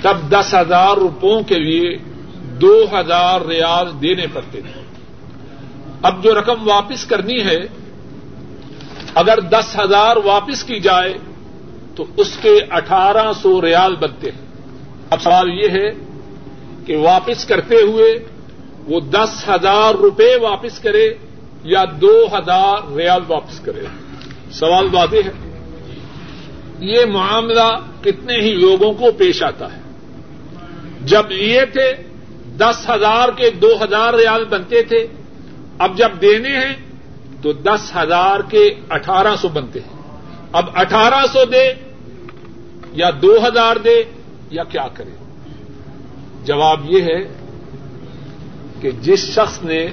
تب دس ہزار روپوں کے لیے دو ہزار ریال دینے پڑتے تھے. اب جو رقم واپس کرنی ہے, اگر دس ہزار واپس کی جائے تو اس کے اٹھارہ سو ریال بنتے ہیں. اب سوال یہ ہے کہ واپس کرتے ہوئے وہ دس ہزار روپے واپس کرے یا دو ہزار ریال واپس کرے؟ سوال واضح ہے. یہ معاملہ کتنے ہی لوگوں کو پیش آتا ہے. جب لیے تھے دس ہزار کے دو ہزار ریال بنتے تھے, اب جب دینے ہیں تو دس ہزار کے اٹھارہ سو بنتے ہیں. اب اٹھارہ سو دے یا دو ہزار دے یا کیا کرے؟ جواب یہ ہے کہ جس شخص نے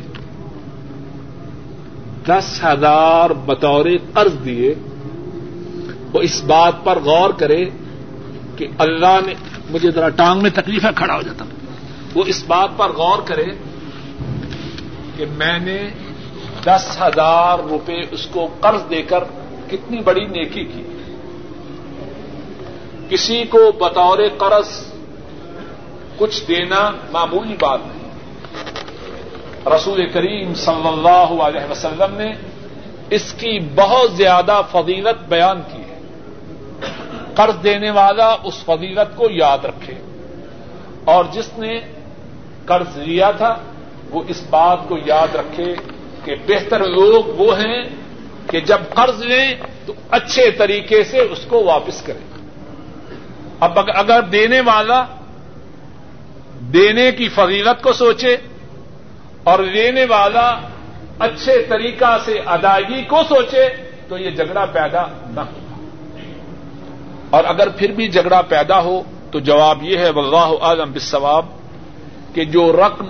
دس ہزار بطور قرض دیے وہ اس بات پر غور کرے کہ اللہ نے مجھے ذرا ٹانگ میں تکلیف ہے, کھڑا ہو جاتا وہ اس بات پر غور کرے کہ میں نے دس ہزار روپے اس کو قرض دے کر کتنی بڑی نیکی کی. کسی کو بطور قرض کچھ دینا معمولی بات نہیں. رسول کریم صلی اللہ علیہ وسلم نے اس کی بہت زیادہ فضیلت بیان کی ہے. قرض دینے والا اس فضیلت کو یاد رکھے, اور جس نے قرض لیا تھا وہ اس بات کو یاد رکھے کہ بہتر لوگ وہ ہیں کہ جب قرض لیں تو اچھے طریقے سے اس کو واپس کریں. اب اگر دینے والا دینے کی فضیلت کو سوچے اور لینے والا اچھے طریقہ سے ادائیگی کو سوچے تو یہ جھگڑا پیدا نہ ہوگا, اور اگر پھر بھی جھگڑا پیدا ہو تو جواب یہ ہے واللہ اعلم بالصواب کہ جو رقم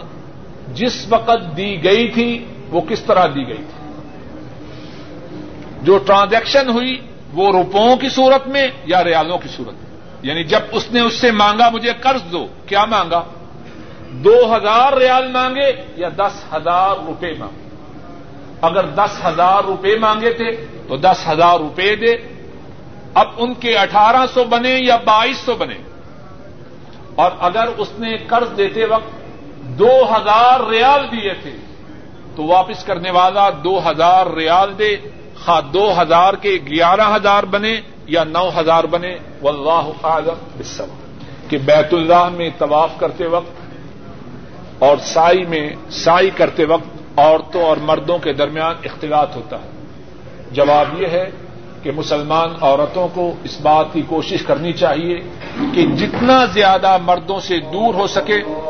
جس وقت دی گئی تھی وہ کس طرح دی گئی تھی, جو ٹرانزیکشن ہوئی وہ روپوں کی صورت میں یا ریالوں کی صورت میں. یعنی جب اس نے اس سے مانگا مجھے قرض دو, کیا مانگا؟ دو ہزار ریال مانگے یا دس ہزار روپے مانگے؟ اگر دس ہزار روپے مانگے تھے تو دس ہزار روپے دے. اب ان کے اٹھارہ سو بنے یا بائیس سو بنے. اور اگر اس نے قرض دیتے وقت دو ہزار ریال دیے تھے تو واپس کرنے والا دو ہزار ریال دے, خواہ دو ہزار کے گیارہ ہزار بنے یا نو ہزار بنے. واللہ اعلم بالصواب. کہ بیت اللہ میں طواف کرتے وقت اور سائی میں سائی کرتے وقت عورتوں اور مردوں کے درمیان اختلاط ہوتا ہے. جواب یہ ہے کہ مسلمان عورتوں کو اس بات کی کوشش کرنی چاہیے کہ جتنا زیادہ مردوں سے دور ہو سکے